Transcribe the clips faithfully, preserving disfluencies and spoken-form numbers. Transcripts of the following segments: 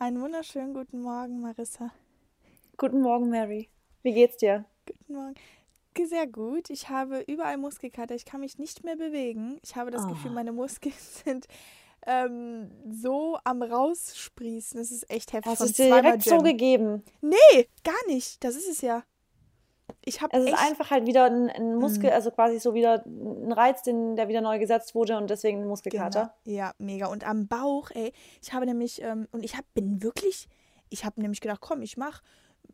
Einen wunderschönen guten Morgen, Marissa. Guten Morgen, Mary. Wie geht's dir? Guten Morgen. Sehr gut. Ich habe überall Muskelkater. Ich kann mich nicht mehr bewegen. Ich habe das oh. Gefühl, meine Muskeln sind ähm, so am Raussprießen. Das ist echt heftig. Hast du es dir direkt so gegeben? Nee, gar nicht. Das ist es ja. Ich habe es ist einfach halt wieder ein, ein Muskel, mhm. also quasi so wieder ein Reiz, den, der wieder neu gesetzt wurde und deswegen ein Muskelkater. Genau. Ja, mega. Und am Bauch, ey, ich habe nämlich, ähm, und ich hab, bin wirklich, ich habe nämlich gedacht, komm, ich mache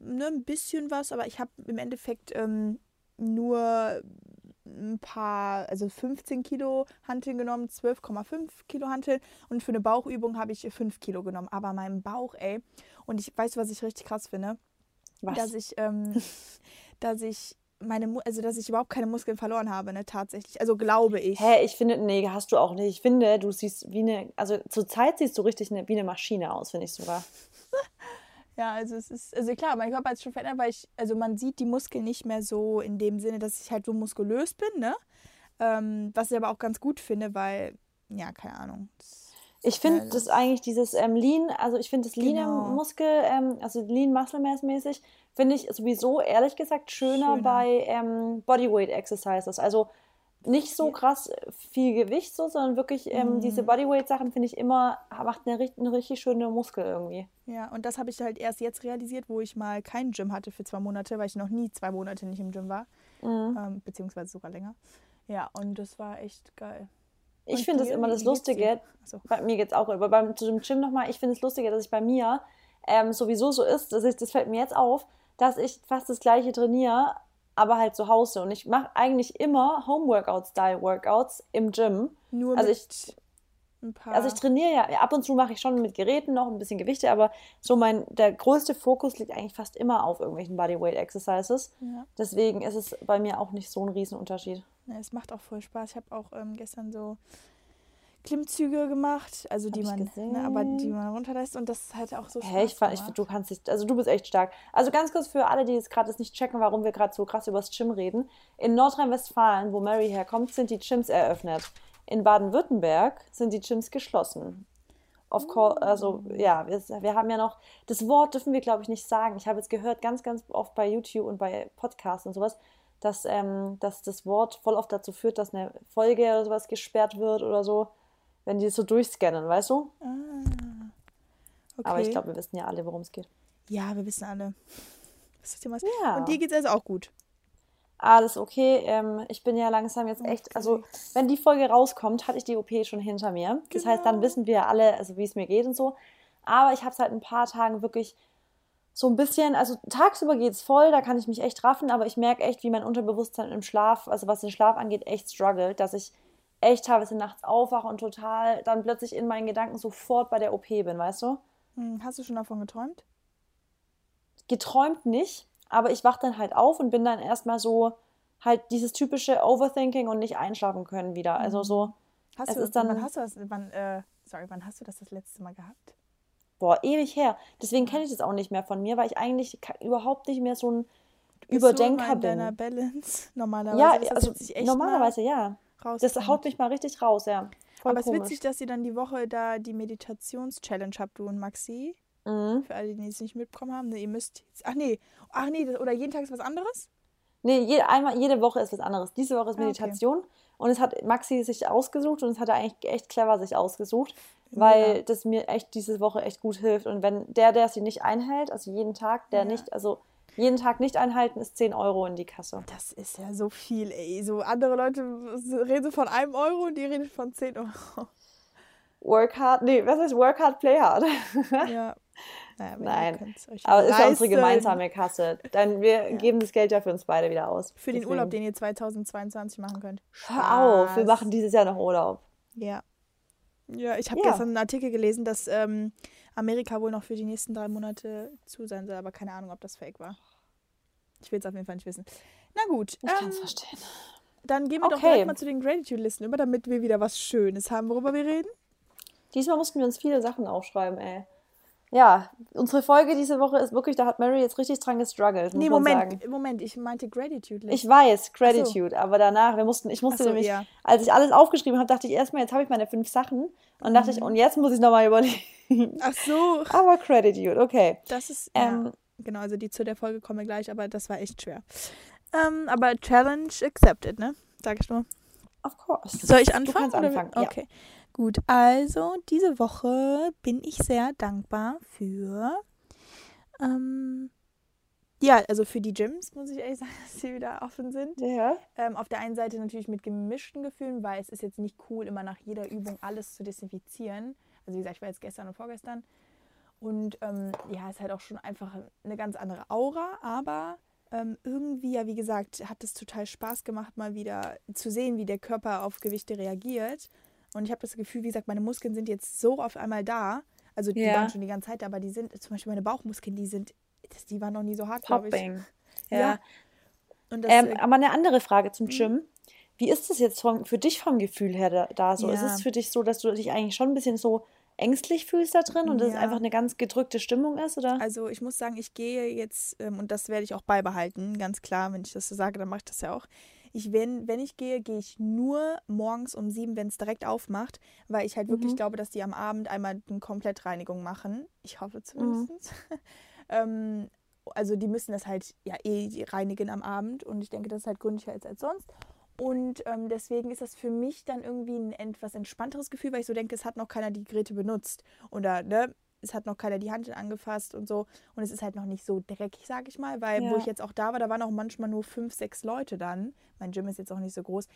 ne, ein bisschen was, aber ich habe im Endeffekt ähm, nur ein paar, also fünfzehn Kilo Hanteln genommen, zwölf Komma fünf Kilo Hanteln und für eine Bauchübung habe ich fünf Kilo genommen, aber meinem Bauch, ey, und ich weiß, was ich richtig krass finde. Was? Dass ich, ähm, dass ich meine, also dass ich überhaupt keine Muskeln verloren habe, ne, tatsächlich. Also glaube ich. Hä, hey, ich finde, nee, hast du auch nicht. Ich finde, du siehst wie eine, also zur Zeit siehst du richtig eine, wie eine Maschine aus, finde ich sogar. Ja, also es ist, also klar, mein Körper hat sich schon verändert, weil ich, also man sieht die Muskeln nicht mehr so in dem Sinne, dass ich halt so muskulös bin, ne? Ähm, was ich aber auch ganz gut finde, weil, ja, keine Ahnung, das ich finde das eigentlich dieses ähm, Lean, also ich finde das Lean genau. im Muskel, ähm, also Lean Muscle Mass mäßig, finde ich sowieso, ehrlich gesagt, schöner, schöner. bei ähm, Bodyweight Exercises. Also nicht so krass viel Gewicht, so, sondern wirklich ähm, mm. diese Bodyweight Sachen, finde ich immer, macht eine, eine richtig schöne Muskel irgendwie. Ja, und das habe ich halt erst jetzt realisiert, wo ich mal kein Gym hatte für zwei Monate, weil ich noch nie zwei Monate nicht im Gym war, mm. ähm, beziehungsweise sogar länger. Ja, und das war echt geil. Ich finde das immer das Lustige, so. Bei mir geht es auch, aber beim, zu dem Gym nochmal, ich finde es das Lustige, dass ich bei mir ähm, sowieso so ist, dass ich, das fällt mir jetzt auf, dass ich fast das Gleiche trainiere, aber halt zu Hause. Und ich mache eigentlich immer Home-Workout-Style-Workouts im Gym. Nur also ich, ein paar... Also ich trainiere ja, ab und zu mache ich schon mit Geräten noch ein bisschen Gewichte, aber so mein, der größte Fokus liegt eigentlich fast immer auf irgendwelchen Bodyweight-Exercises. Ja. Deswegen ist es bei mir auch nicht so ein Riesenunterschied. Ja, es macht auch voll Spaß. Ich habe auch ähm, gestern so Klimmzüge gemacht, also die man, ne, aber die man runterlässt und das hat auch so Spaß hey, ich fand, gemacht. Ich, du kannst dich, also du bist echt stark. Also ganz kurz für alle, die jetzt gerade das nicht checken, warum wir gerade so krass über das Gym reden. In Nordrhein-Westfalen, wo Mary herkommt, sind die Gyms eröffnet. In Baden-Württemberg sind die Gyms geschlossen. Of course, also ja, wir, wir haben ja noch, das Wort dürfen wir glaube ich nicht sagen. Ich habe jetzt gehört ganz, ganz oft bei YouTube und bei Podcasts und sowas, dass, ähm, dass das Wort voll oft dazu führt, dass eine Folge oder sowas gesperrt wird oder so, wenn die es so durchscannen, weißt du? Ah, okay. Aber ich glaube, wir wissen ja alle, worum es geht. Ja, wir wissen alle. Was ist denn was? Ja. Und dir geht es also auch gut? Alles okay. Ähm, ich bin ja langsam jetzt echt, okay. Also wenn die Folge rauskommt, hatte ich die O P schon hinter mir. Genau. Das heißt, dann wissen wir alle, also wie es mir geht und so. Aber ich habe es halt ein paar Tagen wirklich... So ein bisschen, also tagsüber geht's voll, da kann ich mich echt raffen, aber ich merke echt, wie mein Unterbewusstsein im Schlaf, also was den Schlaf angeht, echt struggelt, dass ich echt teilweise nachts aufwache und total dann plötzlich in meinen Gedanken sofort bei der O P bin, weißt du? Hast du schon davon geträumt? Geträumt nicht, aber ich wache dann halt auf und bin dann erstmal so halt dieses typische Overthinking und nicht einschlafen können wieder, also so. Hast es du, ist dann, wann hast du das, wann, äh, sorry, wann hast du das das letzte Mal gehabt? Boah, ewig her. Deswegen kenne ich das auch nicht mehr von mir, weil ich eigentlich ka- überhaupt nicht mehr so ein Überdenker bin. Bist du in deiner Balance normalerweise? Ja, das also sich echt normalerweise ja. Das haut mich mal richtig raus, ja. Voll aber es ist witzig, dass ihr dann die Woche da die Meditations-Challenge habt, du und Maxi. Mhm. Für alle, die es nicht mitbekommen haben. Ne, ihr müsst jetzt, ach nee, ach nee, das, oder jeden Tag ist was anderes? Nee, jede, einmal, jede Woche ist was anderes. Diese Woche ist Meditation. Ah, okay. Und es hat Maxi sich ausgesucht und es hat er eigentlich echt clever sich ausgesucht, weil ja. das mir echt diese Woche echt gut hilft. Und wenn der, der sie nicht einhält, also jeden Tag, der ja. nicht, also jeden Tag nicht einhalten, ist zehn Euro in die Kasse. Das ist ja so viel, ey. So andere Leute reden von einem Euro und die reden von zehn Euro. Work hard, nee, was heißt work hard, play hard? Ja. Naja, nein, euch aber es ist ja unsere gemeinsame Kasse. Dann wir ja. geben das Geld ja für uns beide wieder aus. Für den Deswegen. Urlaub, den ihr zweitausendzweiundzwanzig machen könnt. Hör auf, wir machen dieses Jahr noch Urlaub. Ja, ja ich habe ja. gestern einen Artikel gelesen, dass ähm, Amerika wohl noch für die nächsten drei Monate zu sein soll, aber keine Ahnung, ob das fake war. Ich will es auf jeden Fall nicht wissen. Na gut. Ich ähm, kann es verstehen. Dann gehen wir okay. doch direkt mal zu den Gratitude-Listen über, damit wir wieder was Schönes haben, worüber wir reden. Diesmal mussten wir uns viele Sachen aufschreiben, ey. ja, unsere Folge diese Woche ist wirklich, da hat Mary jetzt richtig dran gestruggelt, muss nee, Moment, man sagen. Moment, ich meinte Gratitude. Ich weiß, Gratitude, so. Aber danach, wir mussten, ich musste so, nämlich, ja. als ich alles aufgeschrieben habe, dachte ich erstmal, jetzt habe ich meine fünf Sachen und mhm. dachte ich, und jetzt muss ich nochmal überlegen. Ach so. Aber Gratitude, okay. Das ist, ähm, ja, genau, also die zu der Folge kommen wir gleich, aber das war echt schwer. Ähm, aber Challenge accepted, ne? Sag ich nur. Of course. Soll ich anfangen? Du kannst anfangen, oder? Okay. Ja. Gut, also diese Woche bin ich sehr dankbar für, ähm, ja, also für die Gyms, muss ich ehrlich sagen, dass sie wieder offen sind. Ja. Ähm, auf der einen Seite natürlich mit gemischten Gefühlen, weil es ist jetzt nicht cool, immer nach jeder Übung alles zu desinfizieren. Also wie gesagt, ich war jetzt gestern und vorgestern. Und ähm, ja, es ist halt auch schon einfach eine ganz andere Aura, aber... Ähm, irgendwie, ja, wie gesagt, hat es total Spaß gemacht, mal wieder zu sehen, wie der Körper auf Gewichte reagiert. Und ich habe das Gefühl, wie gesagt, meine Muskeln sind jetzt so auf einmal da. Also die yeah. waren schon die ganze Zeit da, aber die sind, zum Beispiel meine Bauchmuskeln, die sind, das, die waren noch nie so hart, glaube ich. Ja. ja. Und das, ähm, äh, aber eine andere Frage zum Gym. Wie ist das jetzt von, für dich vom Gefühl her da, da so? Ja. Ist es für dich so, dass du dich eigentlich schon ein bisschen so ängstlich fühlst da drin und dass ja. es einfach eine ganz gedrückte Stimmung ist, oder? Also ich muss sagen, ich gehe jetzt, ähm, und das werde ich auch beibehalten, ganz klar, wenn ich das so sage, dann mache ich das ja auch. Ich, wenn, wenn ich gehe, gehe ich nur morgens um sieben, wenn es direkt aufmacht, weil ich halt mhm. wirklich glaube, dass die am Abend einmal eine Komplettreinigung machen. Ich hoffe zumindest. Mhm. ähm, also die müssen das halt ja eh reinigen am Abend und ich denke, das ist halt gründlicher als, als sonst. Und ähm, deswegen ist das für mich dann irgendwie ein etwas entspannteres Gefühl, weil ich so denke, es hat noch keiner die Geräte benutzt. Oder ne, es hat noch keiner die Hand angefasst und so. Und es ist halt noch nicht so dreckig, sag ich mal. Weil ja. wo ich jetzt auch da war, da waren auch manchmal nur fünf, sechs Leute dann. Mein Gym ist jetzt auch nicht so groß.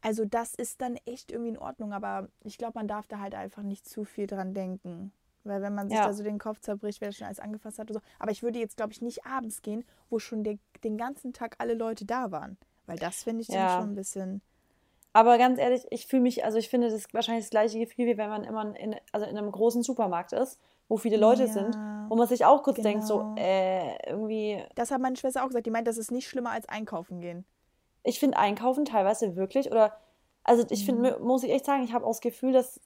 Also das ist dann echt irgendwie in Ordnung. Aber ich glaube, man darf da halt einfach nicht zu viel dran denken. Weil wenn man sich ja. da so den Kopf zerbricht, wer schon alles angefasst hat und so. Aber ich würde jetzt, glaube ich, nicht abends gehen, wo schon der, den ganzen Tag alle Leute da waren. Weil das finde ich ja. dann schon ein bisschen... Aber ganz ehrlich, ich fühle mich, also ich finde das wahrscheinlich das gleiche Gefühl, wie wenn man immer in, also in einem großen Supermarkt ist, wo viele Leute ja. sind, wo man sich auch kurz genau. denkt, so äh, irgendwie... Das hat meine Schwester auch gesagt, die meint, das ist nicht schlimmer als einkaufen gehen. Ich finde einkaufen teilweise wirklich, oder, also ich finde, mhm. muss ich echt sagen, ich habe auch das Gefühl, dass,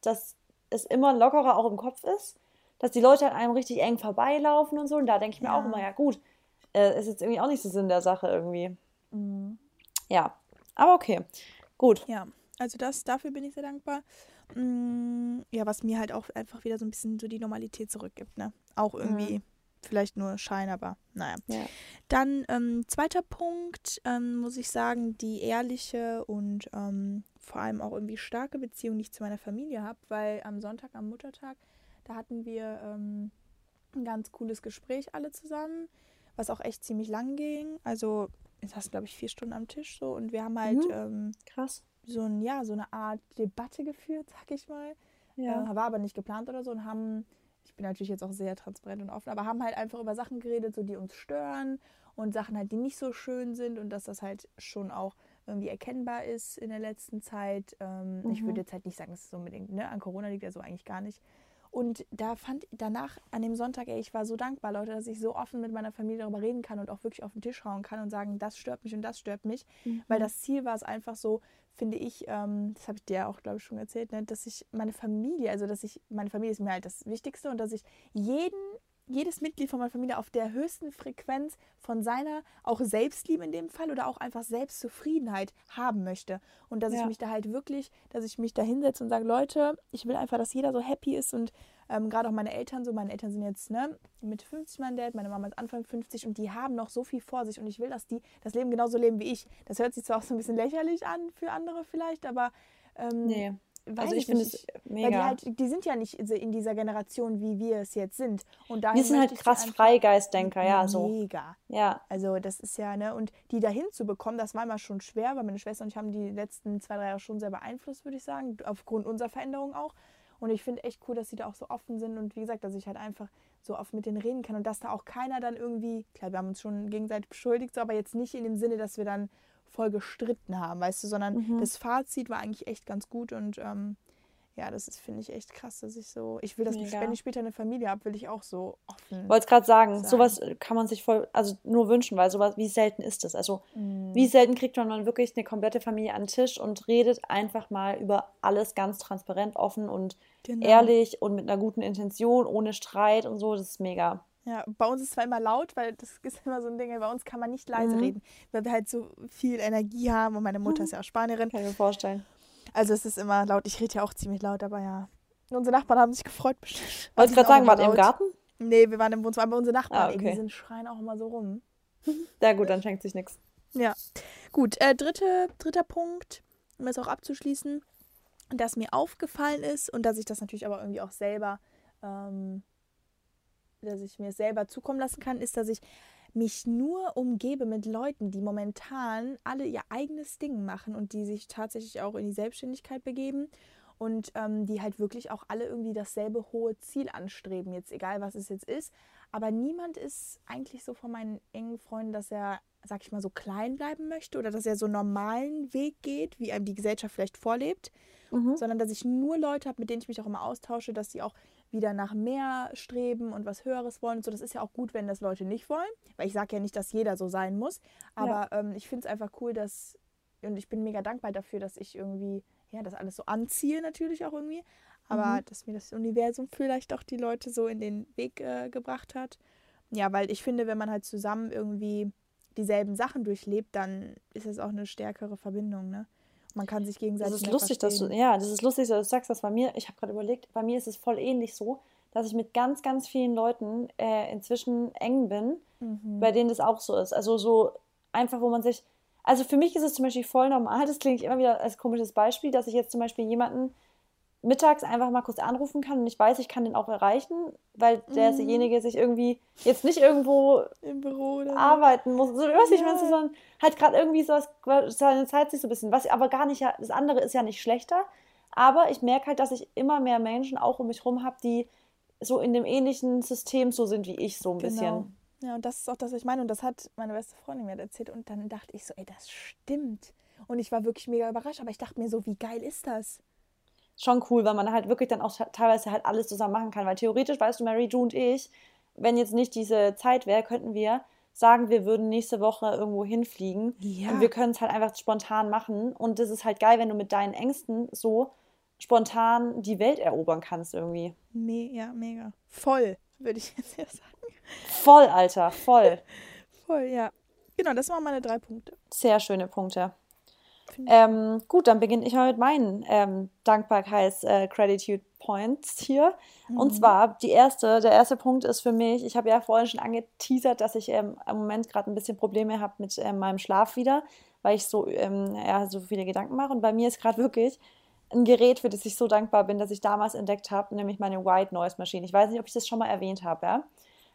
dass es immer lockerer auch im Kopf ist, dass die Leute an einem richtig eng vorbeilaufen und so, und da denke ich mir ja. auch immer, ja gut, äh, ist jetzt irgendwie auch nicht so Sinn der Sache irgendwie. Mhm. Ja, aber okay, gut. Ja, also das, dafür bin ich sehr dankbar. Mm, ja, was mir halt auch einfach wieder so ein bisschen so die Normalität zurückgibt, ne? Auch irgendwie mhm. vielleicht nur Schein, aber naja. Ja. Dann ähm, zweiter Punkt, ähm, muss ich sagen, die ehrliche und ähm, vor allem auch irgendwie starke Beziehung, die ich zu meiner Familie habe, weil am Sonntag, am Muttertag, da hatten wir ähm, ein ganz cooles Gespräch alle zusammen, was auch echt ziemlich lang ging, also jetzt hast du, glaube ich, vier Stunden am Tisch so und wir haben halt mhm. ähm, krass so, ein, ja, so eine Art Debatte geführt, sag ich mal. Ja. Äh, war aber nicht geplant oder so und haben, ich bin natürlich jetzt auch sehr transparent und offen, aber haben halt einfach über Sachen geredet, so die uns stören und Sachen halt, die nicht so schön sind und dass das halt schon auch irgendwie erkennbar ist in der letzten Zeit. Ähm, mhm. Ich würde jetzt halt nicht sagen, dass es unbedingt ne, an Corona liegt, also eigentlich gar nicht. Und da fand danach an dem Sonntag, ey, ich war so dankbar, Leute, dass ich so offen mit meiner Familie darüber reden kann und auch wirklich auf den Tisch hauen kann und sagen, das stört mich und das stört mich. Mhm. Weil das Ziel war es einfach so, finde ich, ähm, das habe ich dir auch, glaube ich, schon erzählt, ne, dass ich meine Familie, also dass ich, meine Familie ist mir halt das Wichtigste und dass ich jeden, jedes Mitglied von meiner Familie auf der höchsten Frequenz von seiner auch Selbstliebe in dem Fall oder auch einfach Selbstzufriedenheit haben möchte. Und dass ja. ich mich da halt wirklich, dass ich mich da hinsetze und sage, Leute, ich will einfach, dass jeder so happy ist und ähm, gerade auch meine Eltern so, meine Eltern sind jetzt ne, mit fünfzig mein Dad, meine Mama ist Anfang fünfzig und die haben noch so viel vor sich und ich will, dass die das Leben genauso leben wie ich. Das hört sich zwar auch so ein bisschen lächerlich an für andere vielleicht, aber ähm, nee. Weiß also ich finde es mega. Weil die, halt, die sind ja nicht in dieser Generation, wie wir es jetzt sind. Und die sind halt krass Freigeistdenker, ja. Mega. So. Mega. Ja. Also das ist ja, ne, und die dahin zu bekommen, das war immer schon schwer, weil meine Schwester und ich haben die letzten zwei, drei Jahre schon sehr beeinflusst, würde ich sagen, aufgrund unserer Veränderung auch. Und ich finde echt cool, dass sie da auch so offen sind und wie gesagt, dass ich halt einfach so oft mit denen reden kann und dass da auch keiner dann irgendwie, klar, wir haben uns schon gegenseitig beschuldigt, so, aber jetzt nicht in dem Sinne, dass wir dann voll gestritten haben, weißt du, sondern mhm. das Fazit war eigentlich echt ganz gut und ähm, Ja, das ist, finde ich, echt krass, dass ich so... Ich will, dass ich, wenn ich später eine Familie habe, will ich auch so offen... Wollte es gerade sagen, sein. Sowas kann man sich voll, also nur wünschen, weil sowas, wie selten ist das? Also mm. wie selten kriegt man dann wirklich eine komplette Familie an den Tisch und redet einfach mal über alles ganz transparent, offen und genau. ehrlich und mit einer guten Intention, ohne Streit und so, das ist mega. Ja, bei uns ist es zwar immer laut, weil das ist immer so ein Ding, bei uns kann man nicht leise mhm. reden, weil wir halt so viel Energie haben und meine Mutter mhm. ist ja auch Spanierin. Kann ich mir vorstellen. Also es ist immer laut. Ich rede ja auch ziemlich laut, aber ja. Unsere Nachbarn haben sich gefreut bestimmt. Wolltest du gerade sagen, wart ihr im Garten? Nee, wir waren im Wohnzimmer, aber unsere Nachbarn, ah, okay. ey, die sind schreien auch immer so rum. Na gut, dann schenkt sich nichts. Ja, gut. Äh, dritte, dritter Punkt, um es auch abzuschließen, dass mir aufgefallen ist und dass ich das natürlich aber irgendwie auch selber, ähm, dass ich mir selber zukommen lassen kann, ist, dass ich mich nur umgebe mit Leuten, die momentan alle ihr eigenes Ding machen und die sich tatsächlich auch in die Selbstständigkeit begeben und ähm, die halt wirklich auch alle irgendwie dasselbe hohe Ziel anstreben, jetzt egal was es jetzt ist. Aber niemand ist eigentlich so von meinen engen Freunden, dass er, sag ich mal, so klein bleiben möchte oder dass er so einen normalen Weg geht, wie einem die Gesellschaft vielleicht vorlebt, mhm. sondern dass ich nur Leute habe, mit denen ich mich auch immer austausche, dass die auch wieder nach mehr streben und was Höheres wollen. So, das ist ja auch gut, wenn das Leute nicht wollen, weil ich sage ja nicht, dass jeder so sein muss, aber ja. ähm, ich finde es einfach cool, dass, und ich bin mega dankbar dafür, dass ich irgendwie, ja, das alles so anziehe natürlich auch irgendwie, aber mhm. dass mir das Universum vielleicht auch die Leute so in den Weg äh, gebracht hat. Ja, weil ich finde, wenn man halt zusammen irgendwie dieselben Sachen durchlebt, dann ist es auch eine stärkere Verbindung, ne? Man kann sich gegenseitig das ist lustig, dass du, ja, das ist lustig, dass du sagst, dass bei mir, ich habe gerade überlegt, bei mir ist es voll ähnlich so, dass ich mit ganz, ganz vielen Leuten äh, inzwischen eng bin, mhm. bei denen das auch so ist. Also so einfach, wo man sich, also für mich ist es zum Beispiel voll normal, das klingt immer wieder als komisches Beispiel, dass ich jetzt zum Beispiel jemanden mittags einfach mal kurz anrufen kann und ich weiß, ich kann den auch erreichen, weil derjenige mhm. sich irgendwie jetzt nicht irgendwo im Büro oder arbeiten muss. So, ich weiß nicht, ja. meinst du, sondern halt gerade irgendwie sowas, seine Zeit sich so ein bisschen, was aber gar nicht, das andere ist ja nicht schlechter, aber ich merke halt, dass ich immer mehr Menschen auch um mich rum habe, die so in dem ähnlichen System so sind wie ich, so ein genau. bisschen. Ja, und das ist auch das, was ich meine und das hat meine beste Freundin mir erzählt und dann dachte ich so, ey, das stimmt. Und ich war wirklich mega überrascht, aber ich dachte mir so, wie geil ist das? Schon cool, weil man halt wirklich dann auch teilweise halt alles zusammen machen kann. Weil theoretisch, weißt du, Mary, du und ich, wenn jetzt nicht diese Zeit wäre, könnten wir sagen, wir würden nächste Woche irgendwo hinfliegen. Ja. Und wir können es halt einfach spontan machen. Und das ist halt geil, wenn du mit deinen Ängsten so spontan die Welt erobern kannst irgendwie. Me- ja, mega. Voll, würde ich jetzt ja sagen. Voll, Alter, voll. Voll, ja. Genau, das waren meine drei Punkte. Sehr schöne Punkte. Ähm, gut, dann beginne ich mal mit meinen ähm, Dankbarkeits äh, Gratitude Points hier. Mhm. Und zwar, die erste, der erste Punkt ist für mich, ich habe ja vorhin schon angeteasert, dass ich ähm, im Moment gerade ein bisschen Probleme habe mit ähm, meinem Schlaf wieder, weil ich so, ähm, ja, so viele Gedanken mache. Und bei mir ist gerade wirklich ein Gerät, für das ich so dankbar bin, dass ich damals entdeckt habe, nämlich meine White Noise Maschine. Ich weiß nicht, ob ich das schon mal erwähnt habe, ja?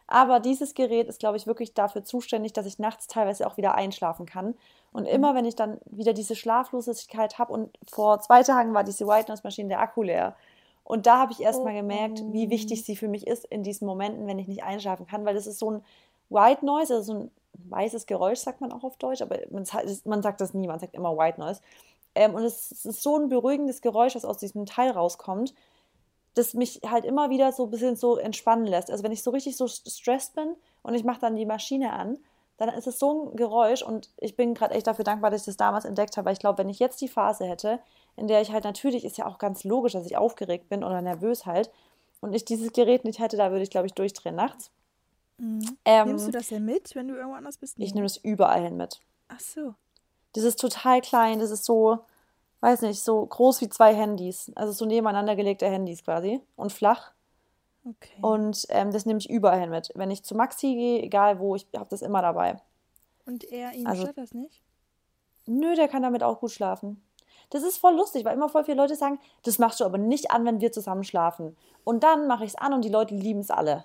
Aber dieses Gerät ist, glaube ich, wirklich dafür zuständig, dass ich nachts teilweise auch wieder einschlafen kann. Und immer, wenn ich dann wieder diese Schlaflosigkeit habe, und vor zwei Tagen war diese White Noise Maschine, der Akku leer. Und da habe ich erst mal gemerkt, wie wichtig sie für mich ist in diesen Momenten, wenn ich nicht einschlafen kann. Weil das ist so ein White Noise, also so ein weißes Geräusch, sagt man auch auf Deutsch, aber man, man sagt das nie, man sagt immer White Noise. Ähm, und es ist so ein beruhigendes Geräusch, was aus diesem Teil rauskommt, das mich halt immer wieder so ein bisschen so entspannen lässt. Also wenn ich so richtig so gestresst bin und ich mache dann die Maschine an, dann ist es so ein Geräusch und ich bin gerade echt dafür dankbar, dass ich das damals entdeckt habe, weil ich glaube, wenn ich jetzt die Phase hätte, in der ich halt natürlich, ist ja auch ganz logisch, dass ich aufgeregt bin oder nervös halt und ich dieses Gerät nicht hätte, da würde ich, glaube ich, durchdrehen nachts. Mhm. Ähm, Nimmst du das denn mit, wenn du irgendwo anders bist? Ich nehme das überall hin mit. Ach so. Das ist total klein, das ist so... weiß nicht, so groß wie zwei Handys. Also so nebeneinander gelegte Handys quasi und flach. Okay. Und ähm, das nehme ich überall hin mit. Wenn ich zu Maxi gehe, egal wo, ich habe das immer dabei. Und er, ihn also, stört das nicht? Nö, der kann damit auch gut schlafen. Das ist voll lustig, weil immer voll viele Leute sagen, das machst du aber nicht an, wenn wir zusammen schlafen. Und dann mache ich es an und die Leute lieben es alle.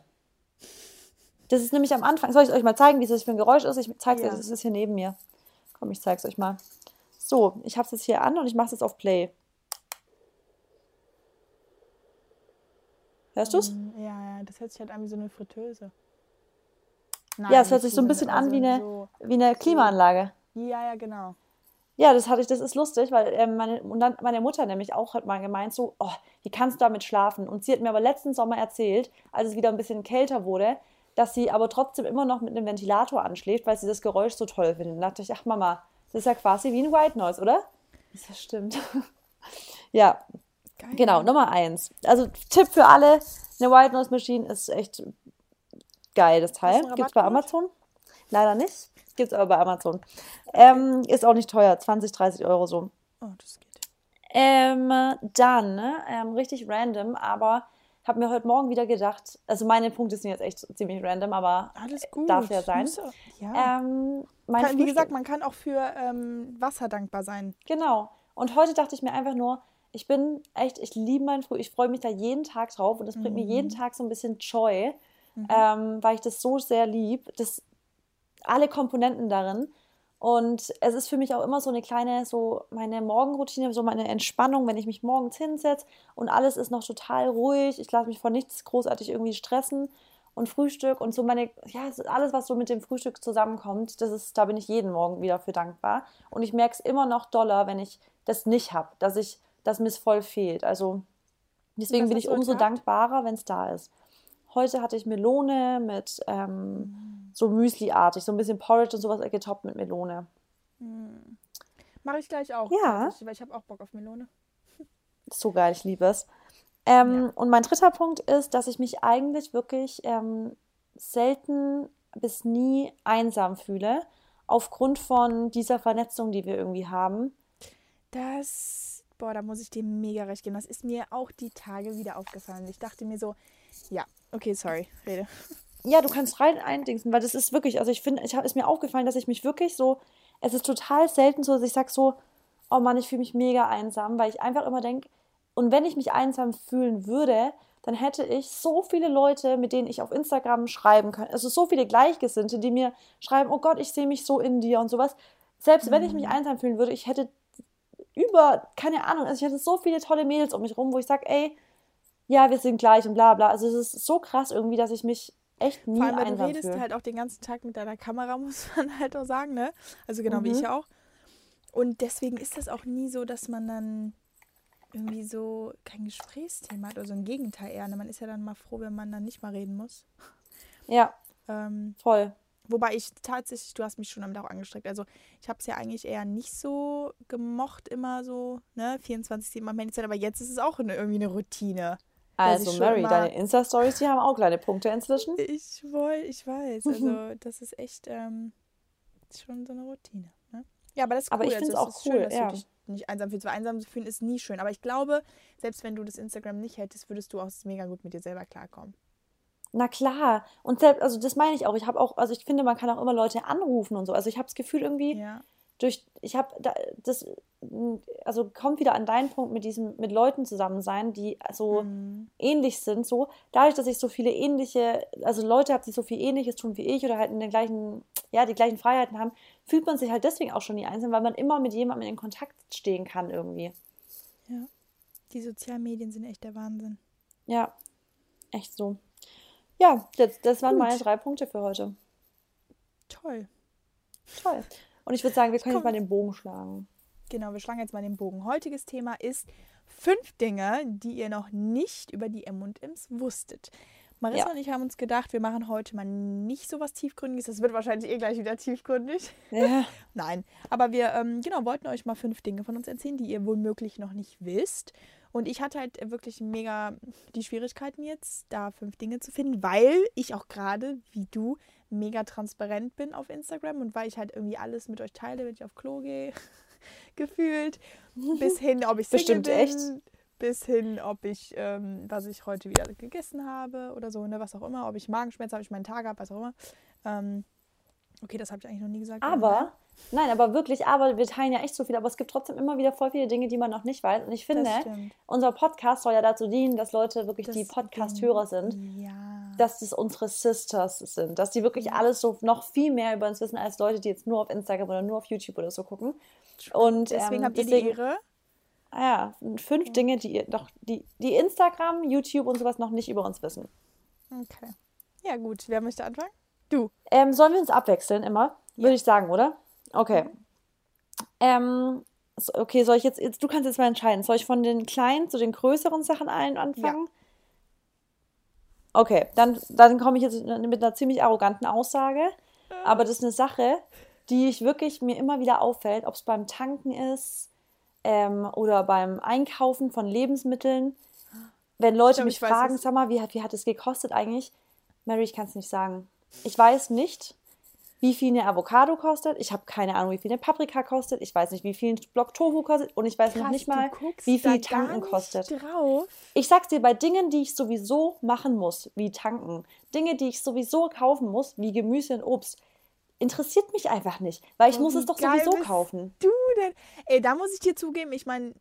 Das ist nämlich am Anfang, soll ich euch mal zeigen, wie das für ein Geräusch ist? Ich zeig's ja. euch, das ist hier neben mir. Komm, ich zeig's euch mal. So, ich habe es jetzt hier an und ich mache es jetzt auf Play. Hörst du es? Ja, ja, das hört sich halt an wie so eine Fritteuse. Nein, ja, es hört sich so ein bisschen an wie eine, so wie eine Klimaanlage. Ja, ja, genau. Ja, das hatte ich, das ist lustig, weil äh, meine, und dann meine Mutter nämlich auch hat mal gemeint, so, oh, wie kannst du damit schlafen? Und sie hat mir aber letzten Sommer erzählt, als es wieder ein bisschen kälter wurde, dass sie aber trotzdem immer noch mit einem Ventilator anschläft, weil sie das Geräusch so toll findet. Und da dachte ich, ach Mama, das ist ja quasi wie ein White Noise, oder? Das stimmt. Ja, geil. Genau, Nummer eins. Also Tipp für alle, eine White Noise Machine ist echt geil, das Teil. Gibt es bei Amazon? Leider nicht. Gibt es aber bei Amazon. Ähm, ist auch nicht teuer, zwanzig, dreißig Euro so. Oh, das geht. Ähm, dann, ähm, richtig random, aber habe mir heute Morgen wieder gedacht, also meine Punkte sind jetzt echt ziemlich random, aber alles gut. Darf ja sein. Muss, ja. Ähm, mein kann, wie gesagt, man kann auch für ähm, Wasser dankbar sein. Genau. Und heute dachte ich mir einfach nur, ich bin echt, ich liebe mein Frühstück, ich freue mich da jeden Tag drauf und das bringt mhm. mir jeden Tag so ein bisschen Joy, mhm. ähm, weil ich das so sehr liebe. Das alle Komponenten darin und es ist für mich auch immer so eine kleine, so meine Morgenroutine, so meine Entspannung, wenn ich mich morgens hinsetze und alles ist noch total ruhig, ich lasse mich von nichts großartig irgendwie stressen und Frühstück und so meine, ja, alles, was so mit dem Frühstück zusammenkommt, das ist, da bin ich jeden Morgen wieder für dankbar und ich merke es immer noch doller, wenn ich das nicht habe, dass ich, dass mir es voll fehlt, also deswegen bin ich umso dankbarer, wenn es da ist. Heute hatte ich Melone mit ähm, mm. so Müsli-artig, so ein bisschen Porridge und sowas getoppt mit Melone. Mm. Mache ich gleich auch. Ja. Weil ich habe auch Bock auf Melone. Ist so geil, ich liebe es. Ähm, ja. Und mein dritter Punkt ist, dass ich mich eigentlich wirklich ähm, selten bis nie einsam fühle, aufgrund von dieser Vernetzung, die wir irgendwie haben. Das, boah, da muss ich dir mega recht geben. Das ist mir auch die Tage wieder aufgefallen. Ich dachte mir so, ja, okay, sorry, rede. Ja, du kannst rein eindingsen, weil das ist wirklich, also ich finde, ich habe es mir aufgefallen, dass ich mich wirklich so, es ist total selten so, dass ich sage so, oh Mann, ich fühle mich mega einsam, weil ich einfach immer denke, und wenn ich mich einsam fühlen würde, dann hätte ich so viele Leute, mit denen ich auf Instagram schreiben kann, also so viele Gleichgesinnte, die mir schreiben, oh Gott, ich sehe mich so in dir und sowas. Selbst mhm. wenn ich mich einsam fühlen würde, ich hätte über, keine Ahnung, also ich hätte so viele tolle Mädels um mich rum, wo ich sage, ey, ja, wir sind gleich und bla bla. Also es ist so krass irgendwie, dass ich mich echt nie einsam fühle. Vor allem, weil du redest halt auch den ganzen Tag mit deiner Kamera, muss man halt auch sagen, ne? Also genau mhm. wie ich auch. Und deswegen ist das auch nie so, dass man dann irgendwie so kein Gesprächsthema hat. Also im Gegenteil eher. Ne? Man ist ja dann mal froh, wenn man dann nicht mal reden muss. Ja, ähm, voll. Wobei ich tatsächlich, du hast mich schon damit auch angestreckt. Also ich habe es ja eigentlich eher nicht so gemocht, immer so, ne? vierundzwanzig sieben am Handy sein. Aber jetzt ist es auch eine, irgendwie eine Routine. Also Mary, deine Insta-Stories, die haben auch kleine Punkte inzwischen. Ich wollte, ich weiß. Also das ist echt ähm, schon so eine Routine. Ne? Ja, aber das ist cool. Aber ich finde es also, auch cool, schön, dass ja. du dich nicht einsam fühlst. Weil einsam zu fühlen ist nie schön. Aber ich glaube, selbst wenn du das Instagram nicht hättest, würdest du auch mega gut mit dir selber klarkommen. Na klar. Und selbst, also das meine ich auch. Ich habe auch, also ich finde, man kann auch immer Leute anrufen und so. Also ich habe das Gefühl irgendwie. Ja. Durch, ich habe das, also kommt wieder an deinen Punkt mit diesem, mit Leuten zusammen sein, die so mhm. ähnlich sind, so dadurch, dass ich so viele ähnliche, also Leute habe, die so viel Ähnliches tun wie ich oder halt in den gleichen, ja, die gleichen Freiheiten haben, fühlt man sich halt deswegen auch schon nie einsam, weil man immer mit jemandem in Kontakt stehen kann irgendwie. Ja, die sozialen Medien sind echt der Wahnsinn. Ja, echt so. Ja, das, das waren Gut. meine drei Punkte für heute. Toll. Toll. Und ich würde sagen, wir können Komm. jetzt mal den Bogen schlagen. Genau, wir schlagen jetzt mal den Bogen. Heutiges Thema ist fünf Dinge, die ihr noch nicht über die M und M's wusstet. Marissa ja. und ich haben uns gedacht, wir machen heute mal nicht so was Tiefgründiges. Das wird wahrscheinlich eh gleich wieder tiefgründig. Ja. Nein, aber wir ähm, genau wollten euch mal fünf Dinge von uns erzählen, die ihr womöglich noch nicht wisst. Und ich hatte halt wirklich mega die Schwierigkeiten jetzt, da fünf Dinge zu finden, weil ich auch gerade, wie du, mega transparent bin auf Instagram und weil ich halt irgendwie alles mit euch teile, wenn ich auf Klo gehe, gefühlt, bis hin, ob ich Single bin, echt. bis hin, ob ich, ähm, was ich heute wieder gegessen habe oder so, ne, was auch immer, ob ich Magenschmerzen habe, ob ich meinen Tag habe, was auch immer. Ähm, okay, das habe ich eigentlich noch nie gesagt. Aber, ja. nein, aber wirklich, aber wir teilen ja echt so viel, aber es gibt trotzdem immer wieder voll viele Dinge, die man noch nicht weiß und ich finde, unser Podcast soll ja dazu dienen, dass Leute wirklich das die Podcast-Hörer sind. Ja. Dass das unsere Sisters sind, dass die wirklich alles so noch viel mehr über uns wissen, als Leute, die jetzt nur auf Instagram oder nur auf YouTube oder so gucken. Und deswegen ähm, habt ihr deswegen, die Ehre. Ja, fünf okay. Dinge, die, ihr noch, die, die Instagram, YouTube und sowas noch nicht über uns wissen. Okay. Ja gut, wer möchte anfangen? Du. Ähm, sollen wir uns abwechseln immer? Ja. Würde ich sagen, oder? Okay. Ähm, okay, soll ich jetzt, jetzt, du kannst jetzt mal entscheiden, soll ich von den kleinen zu den größeren Sachen allen anfangen? Ja. Okay, dann, dann komme ich jetzt mit einer ziemlich arroganten Aussage, aber das ist eine Sache, die ich wirklich mir immer wieder auffällt, ob es beim Tanken ist ähm, oder beim Einkaufen von Lebensmitteln. Wenn Leute Stimmt, mich fragen, sag mal, wie, wie hat es gekostet eigentlich? Mary, ich kann es nicht sagen. Ich weiß nicht, wie viel eine Avocado kostet. Ich habe keine Ahnung, wie viel eine Paprika kostet. Ich weiß nicht, wie viel ein Block Tofu kostet. Und ich weiß Krass, noch nicht mal, wie viel Tanken kostet. Drauf. Ich sag's dir, bei Dingen, die ich sowieso machen muss, wie Tanken, Dinge, die ich sowieso kaufen muss, wie Gemüse und Obst, interessiert mich einfach nicht, weil ich oh, muss es doch sowieso kaufen. Du denn? Ey, da muss ich dir zugeben, ich meine,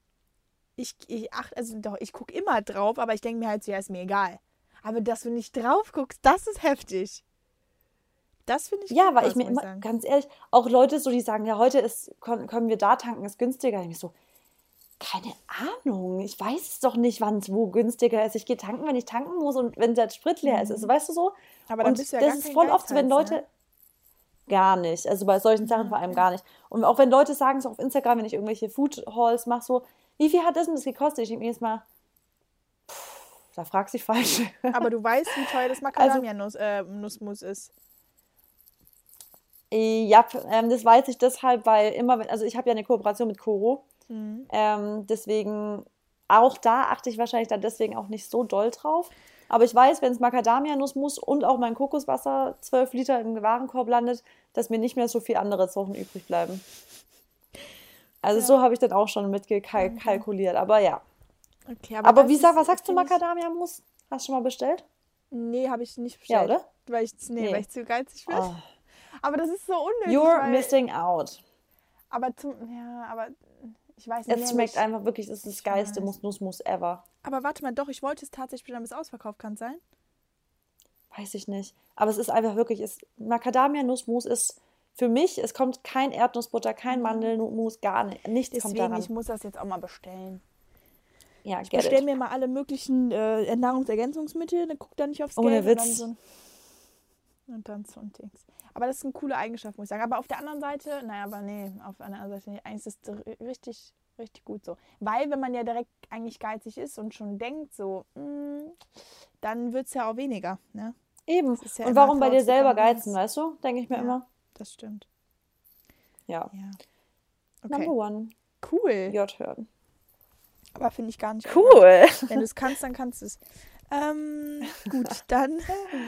ich, ich achte, also doch, ich gucke immer drauf, aber ich denke mir halt so, ja, ist mir egal. Aber dass du nicht drauf guckst, das ist heftig. Das finde ich Ja, weil ich mir immer, sagen. ganz ehrlich, auch Leute so, die sagen, ja, heute ist, können wir da tanken, ist günstiger. Ich bin so, keine Ahnung, ich weiß es doch nicht, wann es wo günstiger ist. Ich gehe tanken, wenn ich tanken muss und wenn der Sprit leer mhm. ist. Also, weißt du so? Aber dann und bist du ja das gar ist voll Geiz oft so, wenn Leute... Ne? Gar nicht, also bei solchen Sachen vor allem gar nicht. Und auch wenn Leute sagen, so auf Instagram, wenn ich irgendwelche Food-Hauls mache, so, wie viel hat das denn das gekostet? Ich denke mir jetzt mal, pff, da fragst du dich falsch. Aber du weißt, wie teuer das Macadamia-Nussmus äh, ist. Ja, ähm, das weiß ich deshalb, weil immer, also ich habe ja eine Kooperation mit Koro, mhm. ähm, deswegen, auch da achte ich wahrscheinlich dann deswegen auch nicht so doll drauf. Aber ich weiß, wenn es Macadamia-Nuss muss und auch mein Kokoswasser zwölf Liter im Warenkorb landet, dass mir nicht mehr so viel andere Sachen übrig bleiben. Also ja. So habe ich dann auch schon mitgekalkuliert, okay. aber ja. Okay, aber aber wie sag, was sagst du, Macadamia-Nuss? Hast du schon mal bestellt? Nee, habe ich nicht bestellt. Ja, oder? Weil ich, nee, nee. Weil ich zu geizig bin. Oh. Aber das ist so unnötig. You're weil... missing out. Aber zum, ja, aber... Ich weiß nicht, es schmeckt ich, einfach wirklich, es ist das geilste Nussmus ever. Aber warte mal, doch, ich wollte es tatsächlich, damit es ausverkauft kann sein. Weiß ich nicht. Aber es ist einfach wirklich, es, Macadamia-Nussmus ist für mich, es kommt kein Erdnussbutter, kein Mandelmus, gar nicht, nichts Deswegen, kommt daran. Ich muss das jetzt auch mal bestellen. Ja, ich bestelle mir mal alle möglichen äh, Nahrungsergänzungsmittel, dann guck da nicht aufs Geld. Ohne Witz. Und dann so, und dann so ein Dings. Aber das ist eine coole Eigenschaft, muss ich sagen. Aber auf der anderen Seite, naja, aber nee, auf der anderen Seite nicht. Eigentlich ist es richtig, richtig gut so. Weil, wenn man ja direkt eigentlich geizig ist und schon denkt so, mh, dann wird es ja auch weniger, ne? Eben. Ja und warum bei dir selber geizen, weißt du? Denke ich mir ja, immer. Das stimmt. Ja. ja. Okay. Number one. Cool. J-Hörn. Aber finde ich gar nicht cool. Gut. Wenn du es kannst, dann kannst du es. Ähm, gut, dann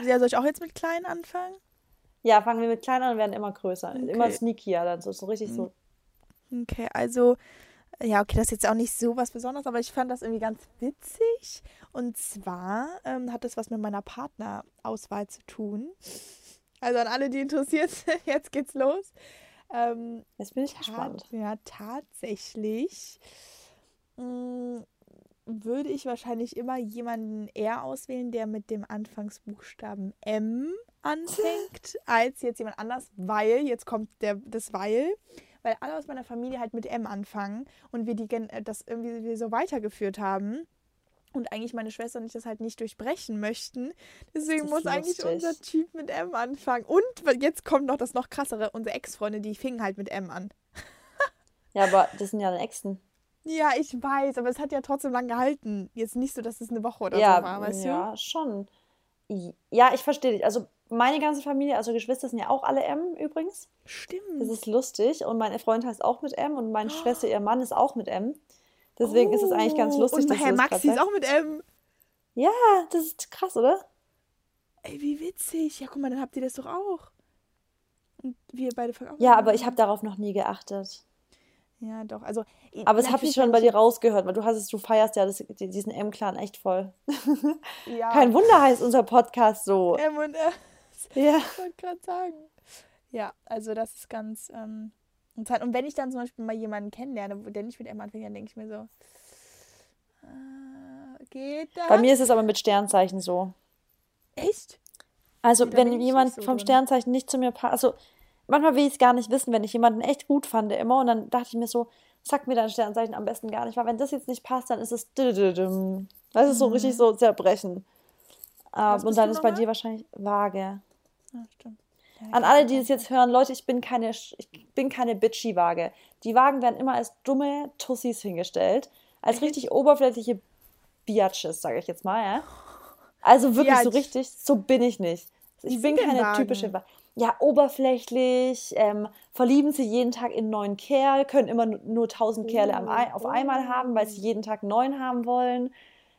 ja, soll ich auch jetzt mit kleinen anfangen? Ja, fangen wir mit klein an und werden immer größer. Okay. Immer sneakier, dann so, so richtig so. Okay, also, ja, okay, das ist jetzt auch nicht so was Besonderes, aber ich fand das irgendwie ganz witzig. Und zwar ähm, hat das was mit meiner Partnerauswahl zu tun. Also an alle, die interessiert sind, jetzt geht's los. Ähm, jetzt bin ich gespannt. Ja, tatsächlich mh, würde ich wahrscheinlich immer jemanden eher auswählen, der mit dem Anfangsbuchstaben M anfängt, als jetzt jemand anders, weil, jetzt kommt der das Weil, weil alle aus meiner Familie halt mit M anfangen und wir die das irgendwie wir so weitergeführt haben und eigentlich meine Schwester und ich das halt nicht durchbrechen möchten. Deswegen muss lustig. Eigentlich unser Typ mit M anfangen. Und jetzt kommt noch das noch krassere, unsere Ex-Freunde, die fingen halt mit M an. Ja, aber das sind ja deine Exen. Ja, ich weiß, aber es hat ja trotzdem lang gehalten. Jetzt nicht so, dass es eine Woche oder ja, so war, weißt ja, du? Ja, schon. Ja, ich verstehe dich. Also meine ganze Familie, also Geschwister sind ja auch alle M übrigens. Stimmt. Das ist lustig. Und mein Freund heißt auch mit M und meine oh. Schwester, ihr Mann, ist auch mit M. Deswegen oh. ist es eigentlich ganz lustig. Und Herr Maxi ist auch mit M. Ja, das ist krass, oder? Ey, wie witzig. Ja, guck mal, dann habt ihr das doch auch. Und wir beide fangen auch Ja, aber an. Ich habe darauf noch nie geachtet. Ja, doch. Also, aber es habe ich schon bei dir rausgehört, weil du hast es, du feierst ja das, diesen M-Clan echt voll. Ja. Kein Wunder heißt unser Podcast so. M und S. Ja. Ich wollte gerade sagen. Ja, also das ist ganz ähm, interessant. Und wenn ich dann zum Beispiel mal jemanden kennenlerne, der nicht mit M anfängt, dann denke ich mir so, äh, geht das? Bei mir ist es aber mit Sternzeichen so. Echt? Also ja, wenn jemand so vom drin. Sternzeichen nicht zu mir passt, also manchmal will ich es gar nicht wissen, wenn ich jemanden echt gut fand immer und dann dachte ich mir so, sag mir dein Sternzeichen am besten gar nicht, weil wenn das jetzt nicht passt, dann ist es dü-dü-düm. Das ist so mhm. richtig so zerbrechen. Uh, und dann ist bei dir wahrscheinlich vage. Ja, stimmt. An alle, die das jetzt hören, Leute, ich bin keine, ich bin keine Bitchy-Waage. Die Wagen werden immer als dumme Tussis hingestellt, als richtig oberflächliche Biatches, sage ich jetzt mal. Ja? Also wirklich Biatch. So richtig, so bin ich nicht. Ich Was bin keine Wagen? typische Waage. Ja, oberflächlich, ähm, verlieben sie jeden Tag in einen neuen Kerl, können immer nur tausend Kerle am, auf einmal haben, weil sie jeden Tag neun haben wollen.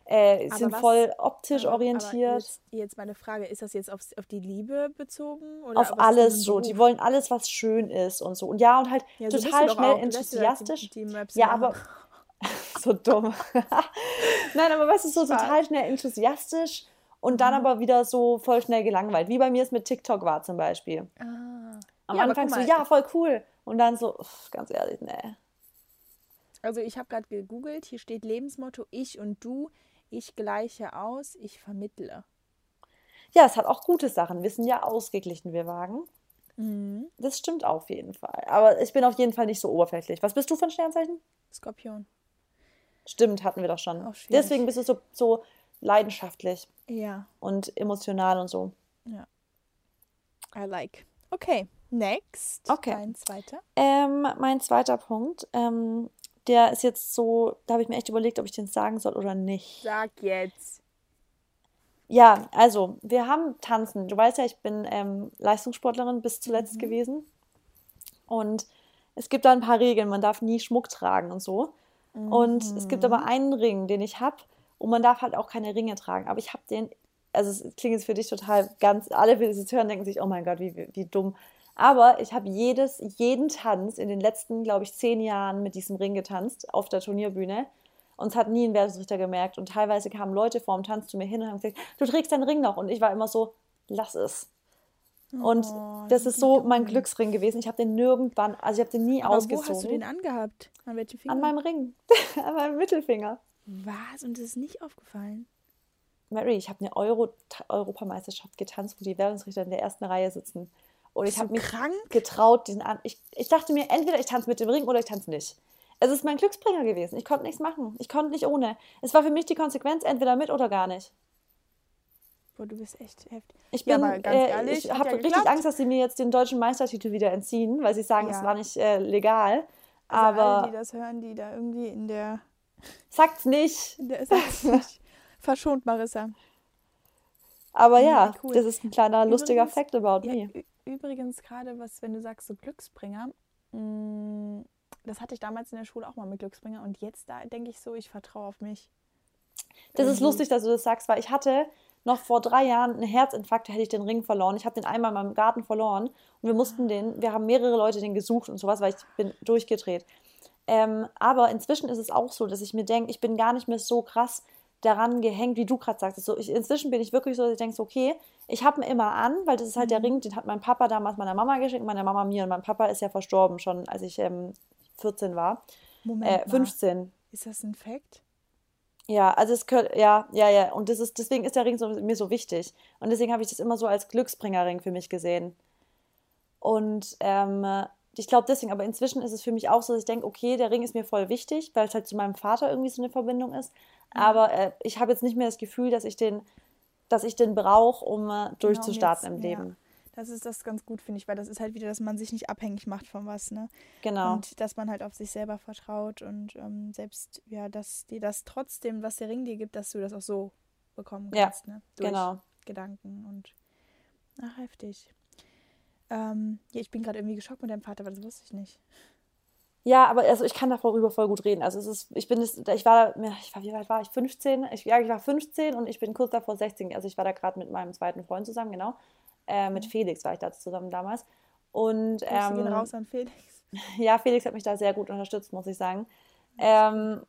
Äh, sind was, voll optisch aber, orientiert. Aber jetzt, jetzt meine Frage, ist das jetzt auf, auf die Liebe bezogen? Oder auf alles so. Die wollen alles, was schön ist und so. Und ja, und halt ja, so total schnell auch, enthusiastisch. Die, die ja, machen. aber so dumm. Nein, aber weißt du, so total schnell enthusiastisch und dann mhm. aber wieder so voll schnell gelangweilt. Wie bei mir es mit TikTok war zum Beispiel. Ah. Am ja, Anfang mal, so, ja, voll cool. Und dann so, pff, ganz ehrlich, nee. Also ich habe gerade gegoogelt, hier steht Lebensmotto, ich und du. Ich gleiche aus, ich vermittle. Ja, es hat auch gute Sachen. Wir sind ja ausgeglichen, wir Wagen. Mhm. Das stimmt auf jeden Fall. Aber ich bin auf jeden Fall nicht so oberflächlich. Was bist du für ein Sternzeichen? Skorpion. Stimmt, hatten wir doch schon. Auch schwierig. Deswegen bist du so, so leidenschaftlich. Ja. Und emotional und so. Ja. I like. Okay, next. Okay. Mein zweiter. Ähm, mein zweiter Punkt. Ähm, Der ist jetzt so, da habe ich mir echt überlegt, ob ich den sagen soll oder nicht. Sag jetzt. Ja, also, wir haben Tanzen. Du weißt ja, ich bin ähm, Leistungssportlerin bis zuletzt mhm. gewesen. Und es gibt da ein paar Regeln. Man darf nie Schmuck tragen und so. Mhm. Und es gibt aber einen Ring, den ich habe. Und man darf halt auch keine Ringe tragen. Aber ich habe den, also es klingt jetzt für dich total ganz, alle, die das jetzt hören, denken sich, oh mein Gott, wie, wie, wie dumm. Aber ich habe jedes, jeden Tanz in den letzten, glaube ich, zehn Jahren mit diesem Ring getanzt auf der Turnierbühne. Und es hat nie ein Wertungsrichter gemerkt. Und teilweise kamen Leute vor dem Tanz zu mir hin und haben gesagt, du trägst deinen Ring noch. Und ich war immer so, lass es. Oh, und das ist so mein Glücksring gewesen. Ich habe den nirgendwann, also ich habe den nie aber ausgezogen. Wo hast du den angehabt? An welchem Finger? An meinem Ring. An meinem Mittelfinger. Was? Und das ist nicht aufgefallen? Mary, ich habe eine Euro- Europameisterschaft getanzt, wo die Wertungsrichter in der ersten Reihe sitzen. Und ich habe mich krank getraut, diesen An- ich, ich dachte mir, entweder ich tanze mit dem Ring oder ich tanze nicht. Es ist mein Glücksbringer gewesen. Ich konnte nichts machen. Ich konnte nicht ohne. Es war für mich die Konsequenz, entweder mit oder gar nicht. Boah, du bist echt heftig. Ich bin, ja, ganz äh, ehrlich, ich habe ja richtig Angst, dass sie mir jetzt den deutschen Meistertitel wieder entziehen, weil sie sagen, ja. es war nicht äh, legal. Also aber alle, die das hören, die da irgendwie in der... Sagt's nicht. Der sagt's nicht. Verschont, Marissa. Aber ja, ja cool. Das ist ein kleiner übrigens, lustiger Fact about ja, me. Übrigens gerade, was, wenn du sagst, so Glücksbringer, mh, das hatte ich damals in der Schule auch mal mit Glücksbringer und jetzt da denke ich so, ich vertraue auf mich. Das mhm. ist lustig, dass du das sagst, weil ich hatte noch vor drei Jahren einen Herzinfarkt, da hätte ich den Ring verloren. Ich habe den einmal in meinem Garten verloren und wir mussten den, wir haben mehrere Leute den gesucht und sowas, weil ich bin durchgedreht. Ähm, aber inzwischen ist es auch so, dass ich mir denke, ich bin gar nicht mehr so krass daran gehängt, wie du gerade sagst. So, ich, inzwischen bin ich wirklich so, dass ich denke, okay, ich habe ihn immer an, weil das ist halt mhm. der Ring, den hat mein Papa damals meiner Mama geschenkt, meiner Mama mir. Und mein Papa ist ja verstorben, schon als ich ähm, vierzehn war. Moment äh, fünfzehn. Mal. Ist das ein Fact? Ja, also es könnte, ja, ja, ja. Und das ist, deswegen ist der Ring so, mir so wichtig. Und deswegen habe ich das immer so als Glücksbringerring für mich gesehen. Und ähm, ich glaube deswegen, aber inzwischen ist es für mich auch so, dass ich denke, okay, der Ring ist mir voll wichtig, weil es halt zu meinem Vater irgendwie so eine Verbindung ist. Aber äh, ich habe jetzt nicht mehr das Gefühl, dass ich den, dass ich den brauche, um äh, durchzustarten genau, jetzt, im Leben. Ja. Das ist das ganz gut, finde ich, weil das ist halt wieder, dass man sich nicht abhängig macht von was, ne? Genau. Und dass man halt auf sich selber vertraut und ähm, selbst, ja, dass dir das trotzdem, was der Ring dir gibt, dass du das auch so bekommen kannst, ja, ne? Durch genau. Gedanken und, ach, heftig. Ähm, ja, ich bin gerade irgendwie geschockt mit deinem Vater, weil das wusste ich nicht. Ja, aber also ich kann darüber voll gut reden. Also es ist, ich bin es, ich war, ich war, wie weit war ich? fünfzehn? Ich, ja, ich war fünfzehn und ich bin kurz davor sechzehn. Also ich war da gerade mit meinem zweiten Freund zusammen, genau. Äh, mit Felix war ich da zusammen damals. Und ähm, gehen raus an Felix. Ja, Felix hat mich da sehr gut unterstützt, muss ich sagen. Ähm,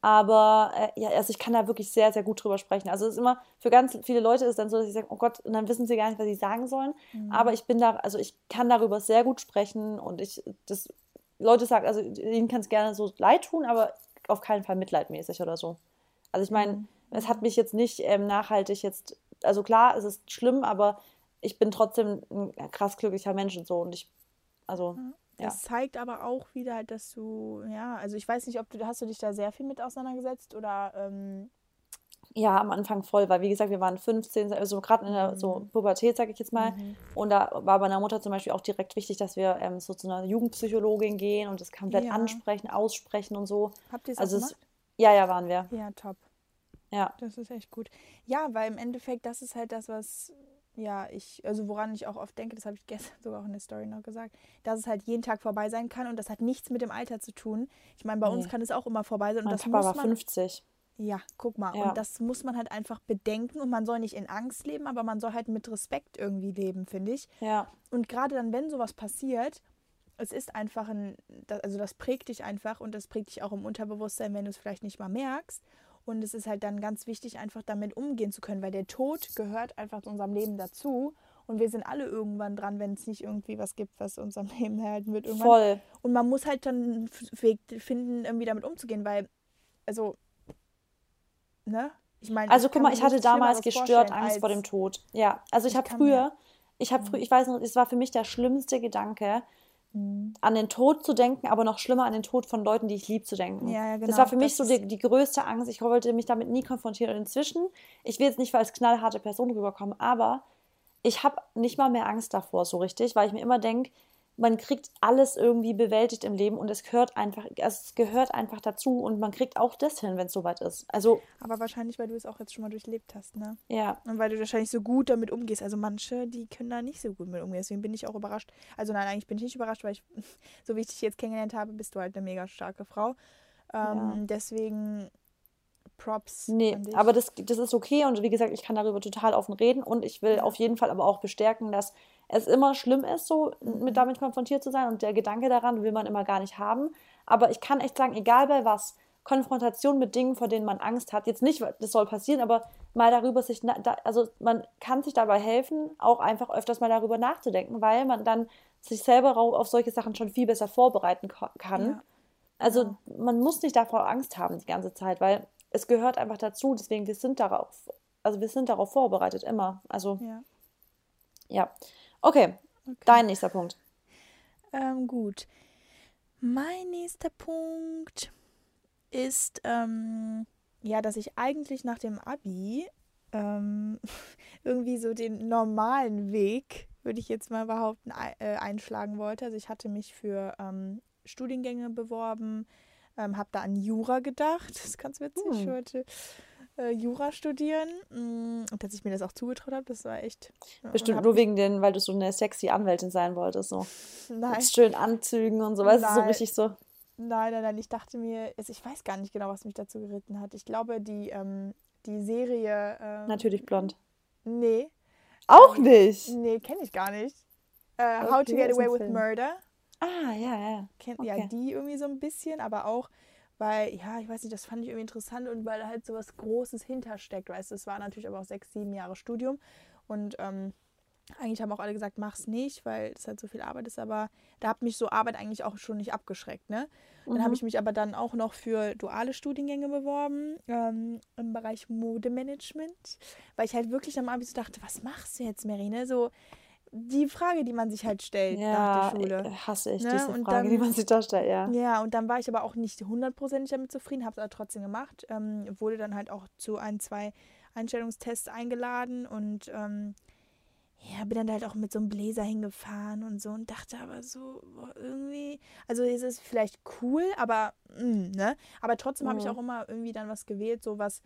aber äh, ja, also ich kann da wirklich sehr, sehr gut drüber sprechen. Also es ist immer, für ganz viele Leute ist es dann so, dass sie sagen, oh Gott, und dann wissen sie gar nicht, was sie sagen sollen. Mhm. Aber ich bin da, also ich kann darüber sehr gut sprechen und ich, das Leute sagen, also ihnen kann es gerne so leid tun, aber auf keinen Fall mitleidmäßig oder so. Also ich meine, mhm. es hat mich jetzt nicht ähm, nachhaltig jetzt, also klar, es ist schlimm, aber ich bin trotzdem ein krass glücklicher Mensch und so und ich, also, mhm. ja. Das zeigt aber auch wieder halt, dass du, ja, also ich weiß nicht, ob du, hast du dich da sehr viel mit auseinandergesetzt oder ähm, Ja, am Anfang voll, weil wie gesagt, wir waren fünfzehn, also gerade in der so Pubertät, sage ich jetzt mal. Mhm. Und da war meiner Mutter zum Beispiel auch direkt wichtig, dass wir ähm, so zu einer Jugendpsychologin gehen und das komplett ja. ansprechen, aussprechen und so. Habt ihr das also gemacht? Es, ja, ja, waren wir. Ja, top. Ja. Das ist echt gut. Ja, weil im Endeffekt, das ist halt das, was, ja, ich, also woran ich auch oft denke, das habe ich gestern sogar auch in der Story noch gesagt, dass es halt jeden Tag vorbei sein kann und das hat nichts mit dem Alter zu tun. Ich meine, bei nee. uns kann es auch immer vorbei sein. Und mein das Papa muss war man, fünfzig. Ja, guck mal. Ja. Und das muss man halt einfach bedenken. Und man soll nicht in Angst leben, aber man soll halt mit Respekt irgendwie leben, finde ich. Ja. Und gerade dann, wenn sowas passiert, es ist einfach ein, also das prägt dich einfach und das prägt dich auch im Unterbewusstsein, wenn du es vielleicht nicht mal merkst. Und es ist halt dann ganz wichtig, einfach damit umgehen zu können, weil der Tod gehört einfach zu unserem Leben dazu. Und wir sind alle irgendwann dran, wenn es nicht irgendwie was gibt, was uns am Leben erhalten wird. Irgendwann. Voll. Und man muss halt dann einen Weg finden, irgendwie damit umzugehen, weil, also... Ne? Ich meine, also guck mal, ich hatte damals gestört Angst vor dem Tod. Ja, also ich habe früher, ich habe früher, ich weiß noch, es war für mich der schlimmste Gedanke, mhm. an den Tod zu denken, aber noch schlimmer an den Tod von Leuten, die ich lieb zu denken. Ja, ja, genau. Das war für mich so die, die größte Angst. Ich wollte mich damit nie konfrontieren. Und inzwischen, ich will jetzt nicht als knallharte Person rüberkommen, aber ich habe nicht mal mehr Angst davor so richtig, weil ich mir immer denke, man kriegt alles irgendwie bewältigt im Leben und es gehört einfach, es gehört einfach dazu und man kriegt auch das hin, wenn es soweit ist. Also, aber wahrscheinlich, weil du es auch jetzt schon mal durchlebt hast, ne? Ja. Und weil du wahrscheinlich so gut damit umgehst. Also manche, die können da nicht so gut mit umgehen. Deswegen bin ich auch überrascht. Also nein, eigentlich bin ich nicht überrascht, weil ich, so wie ich dich jetzt kennengelernt habe, bist du halt eine mega starke Frau. Ähm, ja. Deswegen Props. Nee, aber das, das ist okay und wie gesagt, ich kann darüber total offen reden und ich will auf jeden Fall aber auch bestärken, dass es immer schlimm ist, so mit damit konfrontiert zu sein und der Gedanke daran will man immer gar nicht haben. Aber ich kann echt sagen, egal bei was, Konfrontation mit Dingen, vor denen man Angst hat, jetzt nicht, das soll passieren, aber mal darüber sich, also man kann sich dabei helfen, auch einfach öfters mal darüber nachzudenken, weil man dann sich selber auf solche Sachen schon viel besser vorbereiten kann. Ja. Also man muss nicht davor Angst haben die ganze Zeit, weil es gehört einfach dazu, deswegen wir sind darauf, also wir sind darauf vorbereitet, immer. Also ja. ja. Okay, okay, dein nächster Punkt. Ähm, gut. Mein nächster Punkt ist, ähm, ja, dass ich eigentlich nach dem Abi ähm, irgendwie so den normalen Weg, würde ich jetzt mal behaupten, äh, einschlagen wollte. Also ich hatte mich für ähm, Studiengänge beworben, ähm, habe da an Jura gedacht. Das ist ganz witzig, hm. ich wollte... Jura studieren und dass ich mir das auch zugetraut habe, das war echt... Bestimmt nur wegen den, weil du so eine sexy Anwältin sein wolltest, so nein. mit schönen Anzügen und so, weißt du, so richtig so... Nein, nein, nein, ich dachte mir, ich weiß gar nicht genau, was mich dazu geritten hat. Ich glaube, die, ähm, die Serie... Ähm, Natürlich blond. Nee. Auch nicht? Nee, kenne ich gar nicht. Äh, okay, How to Get Away with Film. Murder. Ah, ja, ja. Kennt okay. ja die irgendwie so ein bisschen, aber auch... Weil, ja, ich weiß nicht, das fand ich irgendwie interessant und weil da halt so was Großes hintersteckt, weißt du, es war natürlich aber auch sechs, sieben Jahre Studium und ähm, eigentlich haben auch alle gesagt, mach's nicht, weil es halt so viel Arbeit ist, aber da hat mich so Arbeit eigentlich auch schon nicht abgeschreckt, ne? Mhm. Dann habe ich mich aber dann auch noch für duale Studiengänge beworben, ähm, im Bereich Modemanagement, weil ich halt wirklich am Abend so dachte, was machst du jetzt, Mary, ne? So... Die Frage, die man sich halt stellt ja, nach der Schule. Ja, hasse ich ne? diese Frage, dann, die man sich da stellt, ja. Ja, und dann war ich aber auch nicht hundertprozentig damit zufrieden, habe es aber trotzdem gemacht, ähm, wurde dann halt auch zu ein, zwei Einstellungstests eingeladen und ähm, ja, bin dann halt auch mit so einem Bläser hingefahren und so und dachte aber so boah, irgendwie, also es ist vielleicht cool, aber mh, ne? Aber trotzdem mhm. habe ich auch immer irgendwie dann was gewählt, so was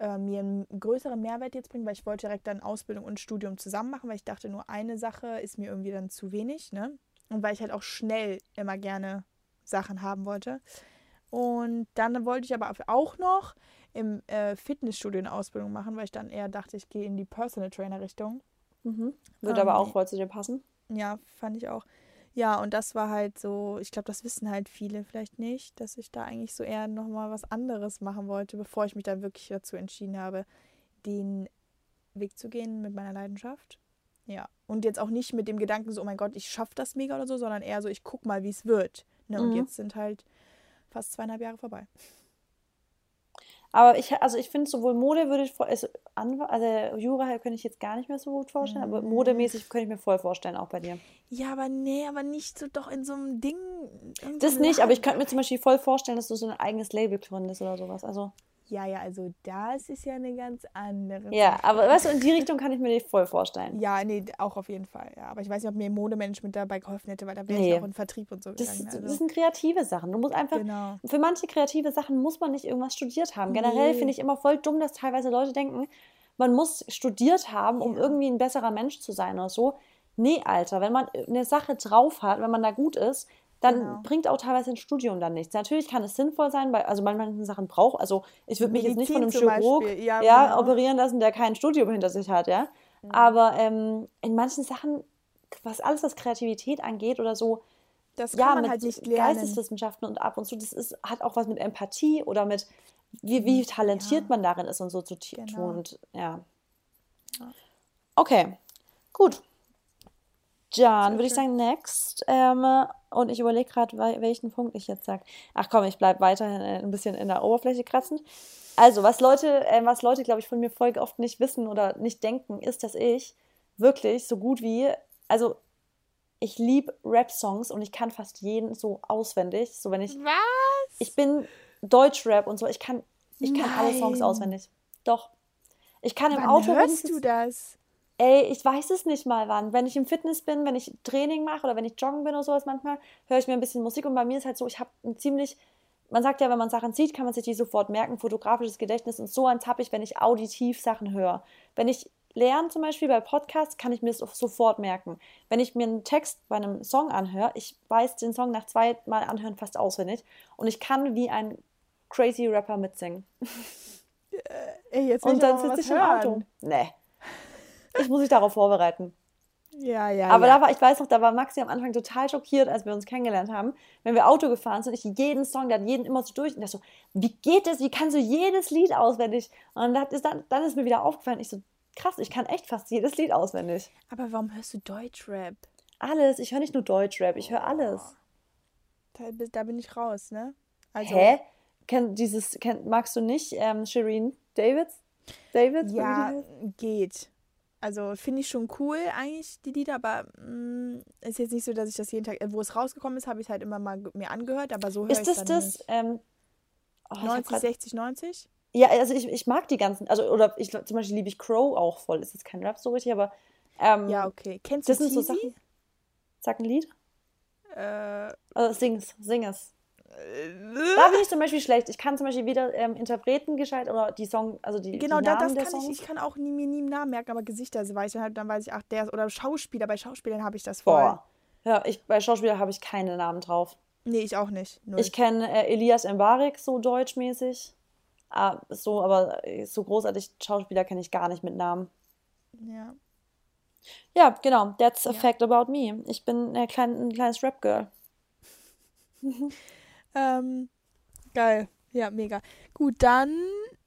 mir einen größeren Mehrwert jetzt bringen, weil ich wollte direkt dann Ausbildung und Studium zusammen machen, weil ich dachte, nur eine Sache ist mir irgendwie dann zu wenig, ne? Und weil ich halt auch schnell immer gerne Sachen haben wollte. Und dann wollte ich aber auch noch im äh, Fitnessstudio eine Ausbildung machen, weil ich dann eher dachte, ich gehe in die Personal Trainer-Richtung. Mhm. Wird ähm, aber auch voll zu dir passen. Ja, fand ich auch. Ja, und das war halt so, ich glaube, das wissen halt viele vielleicht nicht, dass ich da eigentlich so eher nochmal was anderes machen wollte, bevor ich mich dann wirklich dazu entschieden habe, den Weg zu gehen mit meiner Leidenschaft. Ja, und jetzt auch nicht mit dem Gedanken so, oh mein Gott, ich schaffe das mega oder so, sondern eher so, ich guck mal, wie es wird. Ne? Und mhm. jetzt sind halt fast zweieinhalb Jahre vorbei. Aber ich, also ich finde sowohl Mode würde ich, also, also Jura könnte ich jetzt gar nicht mehr so gut vorstellen, aber modemäßig könnte ich mir voll vorstellen, auch bei dir. Ja, aber nee, aber nicht so doch in so einem Ding. Das so nicht, Laden. Aber ich könnte mir zum Beispiel voll vorstellen, dass du so ein eigenes Label gründest oder sowas. Also Ja, ja, also das ist ja eine ganz andere Sache. Ja, aber weißt du, in die Richtung kann ich mir nicht voll vorstellen. Ja, nee, auch auf jeden Fall. Ja. Aber ich weiß nicht, ob mir Modemanagement dabei geholfen hätte, weil da wäre nee. ich auch in Vertrieb und so das gegangen. Ist, also. Das sind kreative Sachen. Du musst einfach, genau. Für manche kreative Sachen muss man nicht irgendwas studiert haben. Generell nee. finde ich immer voll dumm, dass teilweise Leute denken, man muss studiert haben, um ja. irgendwie ein besserer Mensch zu sein oder so. Nee, Alter, wenn man eine Sache drauf hat, wenn man da gut ist, dann genau. bringt auch teilweise ein Studium dann nichts. Natürlich kann es sinnvoll sein, weil also manche Sachen braucht, also ich würde mich Medizin jetzt nicht von einem Chirurg ja, ja, genau. operieren lassen, der kein Studium hinter sich hat, ja. Mhm. Aber ähm, in manchen Sachen, was alles was Kreativität angeht oder so, das kann ja, man mit halt nicht lernen. Geisteswissenschaften und ab und zu, das ist, hat auch was mit Empathie oder mit wie, wie talentiert ja. man darin ist und so zu t- genau. tun. Und, ja. Okay, gut. Jan, würde ich sagen, next. Ähm, und ich überlege gerade, welchen Punkt ich jetzt sage. Ach komm, ich bleibe weiterhin ein bisschen in der Oberfläche kratzend. Also, was Leute, äh, was Leute, glaube ich, von mir voll oft nicht wissen oder nicht denken, ist, dass ich wirklich so gut wie, also ich liebe Rap-Songs und ich kann fast jeden so auswendig. So wenn ich, was? Ich bin Deutschrap und so. Ich kann, ich kann alle Songs auswendig. Doch. Ich kann im Wann Auto. Hörst du das? Ey, ich weiß es nicht mal wann. Wenn ich im Fitness bin, wenn ich Training mache oder wenn ich joggen bin oder sowas, manchmal höre ich mir ein bisschen Musik. Und bei mir ist halt so, ich habe ein ziemlich, man sagt ja, wenn man Sachen sieht, kann man sich die sofort merken, fotografisches Gedächtnis. Und so eins habe ich, wenn ich auditiv Sachen höre. Wenn ich lerne zum Beispiel bei Podcasts, kann ich mir das sofort merken. Wenn ich mir einen Text bei einem Song anhöre, ich weiß den Song nach zweimal anhören fast auswendig. Und ich kann wie ein crazy Rapper mitsingen. Ey, jetzt will ich aber was hören. Und dann sitze ich im Auto. Nee. Ich muss mich darauf vorbereiten. Ja, ja, Aber ja. da war, ich weiß noch, da war Maxi am Anfang total schockiert, als wir uns kennengelernt haben. Wenn wir Auto gefahren sind, ich jeden Song, dann jeden immer so durch. Und ich so, wie geht das? Wie kannst du jedes Lied auswendig? Und dann ist, dann, dann ist mir wieder aufgefallen, ich so, krass, ich kann echt fast jedes Lied auswendig. Aber warum hörst du Deutschrap? Alles, ich höre nicht nur Deutschrap, ich höre alles. Da, da bin ich raus, ne? Also. Hä? Kenn, dieses, kenn, magst du nicht ähm, Shirin David? David? Ja, geht. Also finde ich schon cool eigentlich, die Lieder, aber mh, ist jetzt nicht so, dass ich das jeden Tag, wo es rausgekommen ist, habe ich es halt immer mal mir angehört, aber so höre ich es dann das, nicht. Ähm, oh, neunzig, sechzig, neunzig? Ja, also ich, ich mag die ganzen, also oder ich zum Beispiel liebe ich Koro auch voll, ist jetzt kein Rap so richtig, aber ähm, ja, okay. Kennst du das sind so Sachen? Sag ein Lied? Äh, also sing's, sing es. Da bin ich zum Beispiel schlecht. Ich kann zum Beispiel weder ähm, Interpreten gescheit oder die Song, also die, genau, die Namen das, das der kann Songs. Genau, ich, ich kann auch nie, mir nie einen Namen merken, aber Gesichter, so weiß ich halt, dann weiß ich, ach, der ist, oder Schauspieler, bei Schauspielern habe ich das voll. Boah. Ja, ich, bei Schauspielern habe ich keine Namen drauf. Nee, ich auch nicht. Null. Ich kenne äh, Elias Mbarik, so deutschmäßig. Ah, so, aber so großartig Schauspieler kenne ich gar nicht mit Namen. Ja. Ja, genau, that's a ja. fact about me. Ich bin äh, klein, ein kleines Rap-Girl. Ähm, geil. Ja, mega. Gut, dann...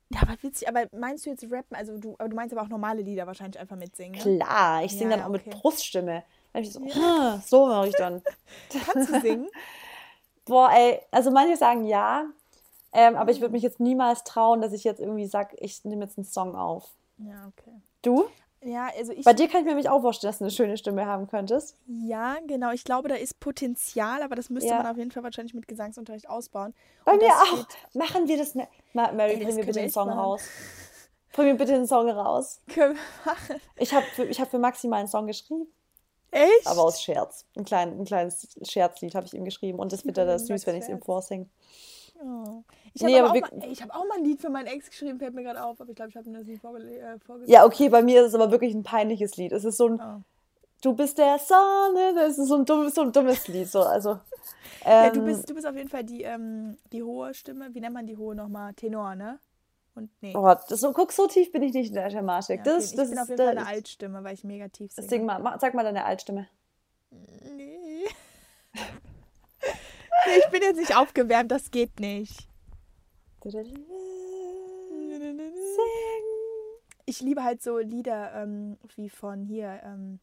Ja, aber witzig, aber meinst du jetzt rappen? Also du, aber du meinst aber auch normale Lieder wahrscheinlich einfach mitsingen, ne? Klar, ich singe ja, dann ja, auch okay. mit Bruststimme. Dann ich so, ja. hm, so mache ich dann. Kannst du singen? Boah, ey, also manche sagen ja, ähm, aber ich würde mich jetzt niemals trauen, dass ich jetzt irgendwie sage, ich nehme jetzt einen Song auf. Ja, okay. Du? Ja, also ich... Bei dir kann ich mir nämlich auch vorstellen, dass du eine schöne Stimme haben könntest. Ja, genau. Ich glaube, da ist Potenzial, aber das müsste ja. man auf jeden Fall wahrscheinlich mit Gesangsunterricht ausbauen. Bei Und mir auch. Geht... Machen wir das... Ne- Ma- Mary, Ey, bring mir bitte den Song machen. raus. Bring mir bitte den Song raus. Können wir machen. Ich habe für, hab für Maxi mal einen Song geschrieben. Echt? Aber aus Scherz. Ein, klein, ein kleines Scherzlied habe ich ihm geschrieben. Und das wird ja, das süß, wenn ich es ihm vorsinge. Oh. Ich habe nee, auch, wir- hab auch mal ein Lied für meinen Ex geschrieben, fällt mir gerade auf, aber ich glaube, ich habe mir das nicht vorgele- äh, vorgelesen. Ja, okay, bei mir ist es aber wirklich ein peinliches Lied. Es ist so ein, oh. du bist der Sonne, das ist so ein dummes, so ein dummes Lied. So, also, ähm, ja, du bist, du bist auf jeden Fall die, ähm, die hohe Stimme, wie nennt man die hohe nochmal? Tenor, ne? Und nee. Oh, das, so, guck, so tief bin ich nicht in der Thematik. Ja, okay. das, ich das bin ist, auf jeden Fall eine Altstimme, weil ich mega tief singe. Sing mal, sag mal deine Altstimme. Nee. Ich bin jetzt nicht aufgewärmt, das geht nicht. Ich liebe halt so Lieder ähm, wie von hier, ähm,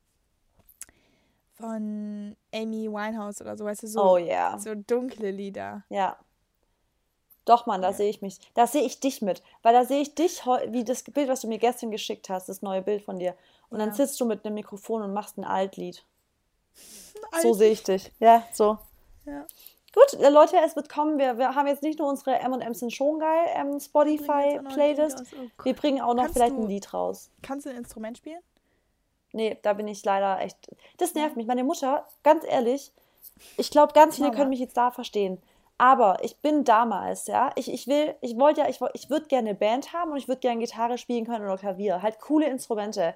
von Amy Winehouse oder so, weißt du, so, oh, yeah. so dunkle Lieder. Ja. Doch, Mann, da ja. sehe ich mich, da sehe ich dich mit, weil da sehe ich dich, wie das Bild, was du mir gestern geschickt hast, das neue Bild von dir. Und ja. dann sitzt du mit einem Mikrofon und machst ein Altlied. Ein Altlied. So sehe ich dich, ja, so. Ja. Gut, Leute, es wird kommen. Wir, wir haben jetzt nicht nur unsere M und M's sind schon geil ähm, Spotify-Playlist. Oh, wir bringen auch noch kannst vielleicht du, ein Lied raus. Kannst du ein Instrument spielen? Nee, da bin ich leider echt... Das nervt mich. Meine Mutter, ganz ehrlich, ich glaube, ganz viele können mich jetzt da verstehen. Aber ich bin damals, ja, ich, ich will, ich wollte ja, ich, ich würde gerne eine Band haben und ich würde gerne Gitarre spielen können oder Klavier. Halt coole Instrumente.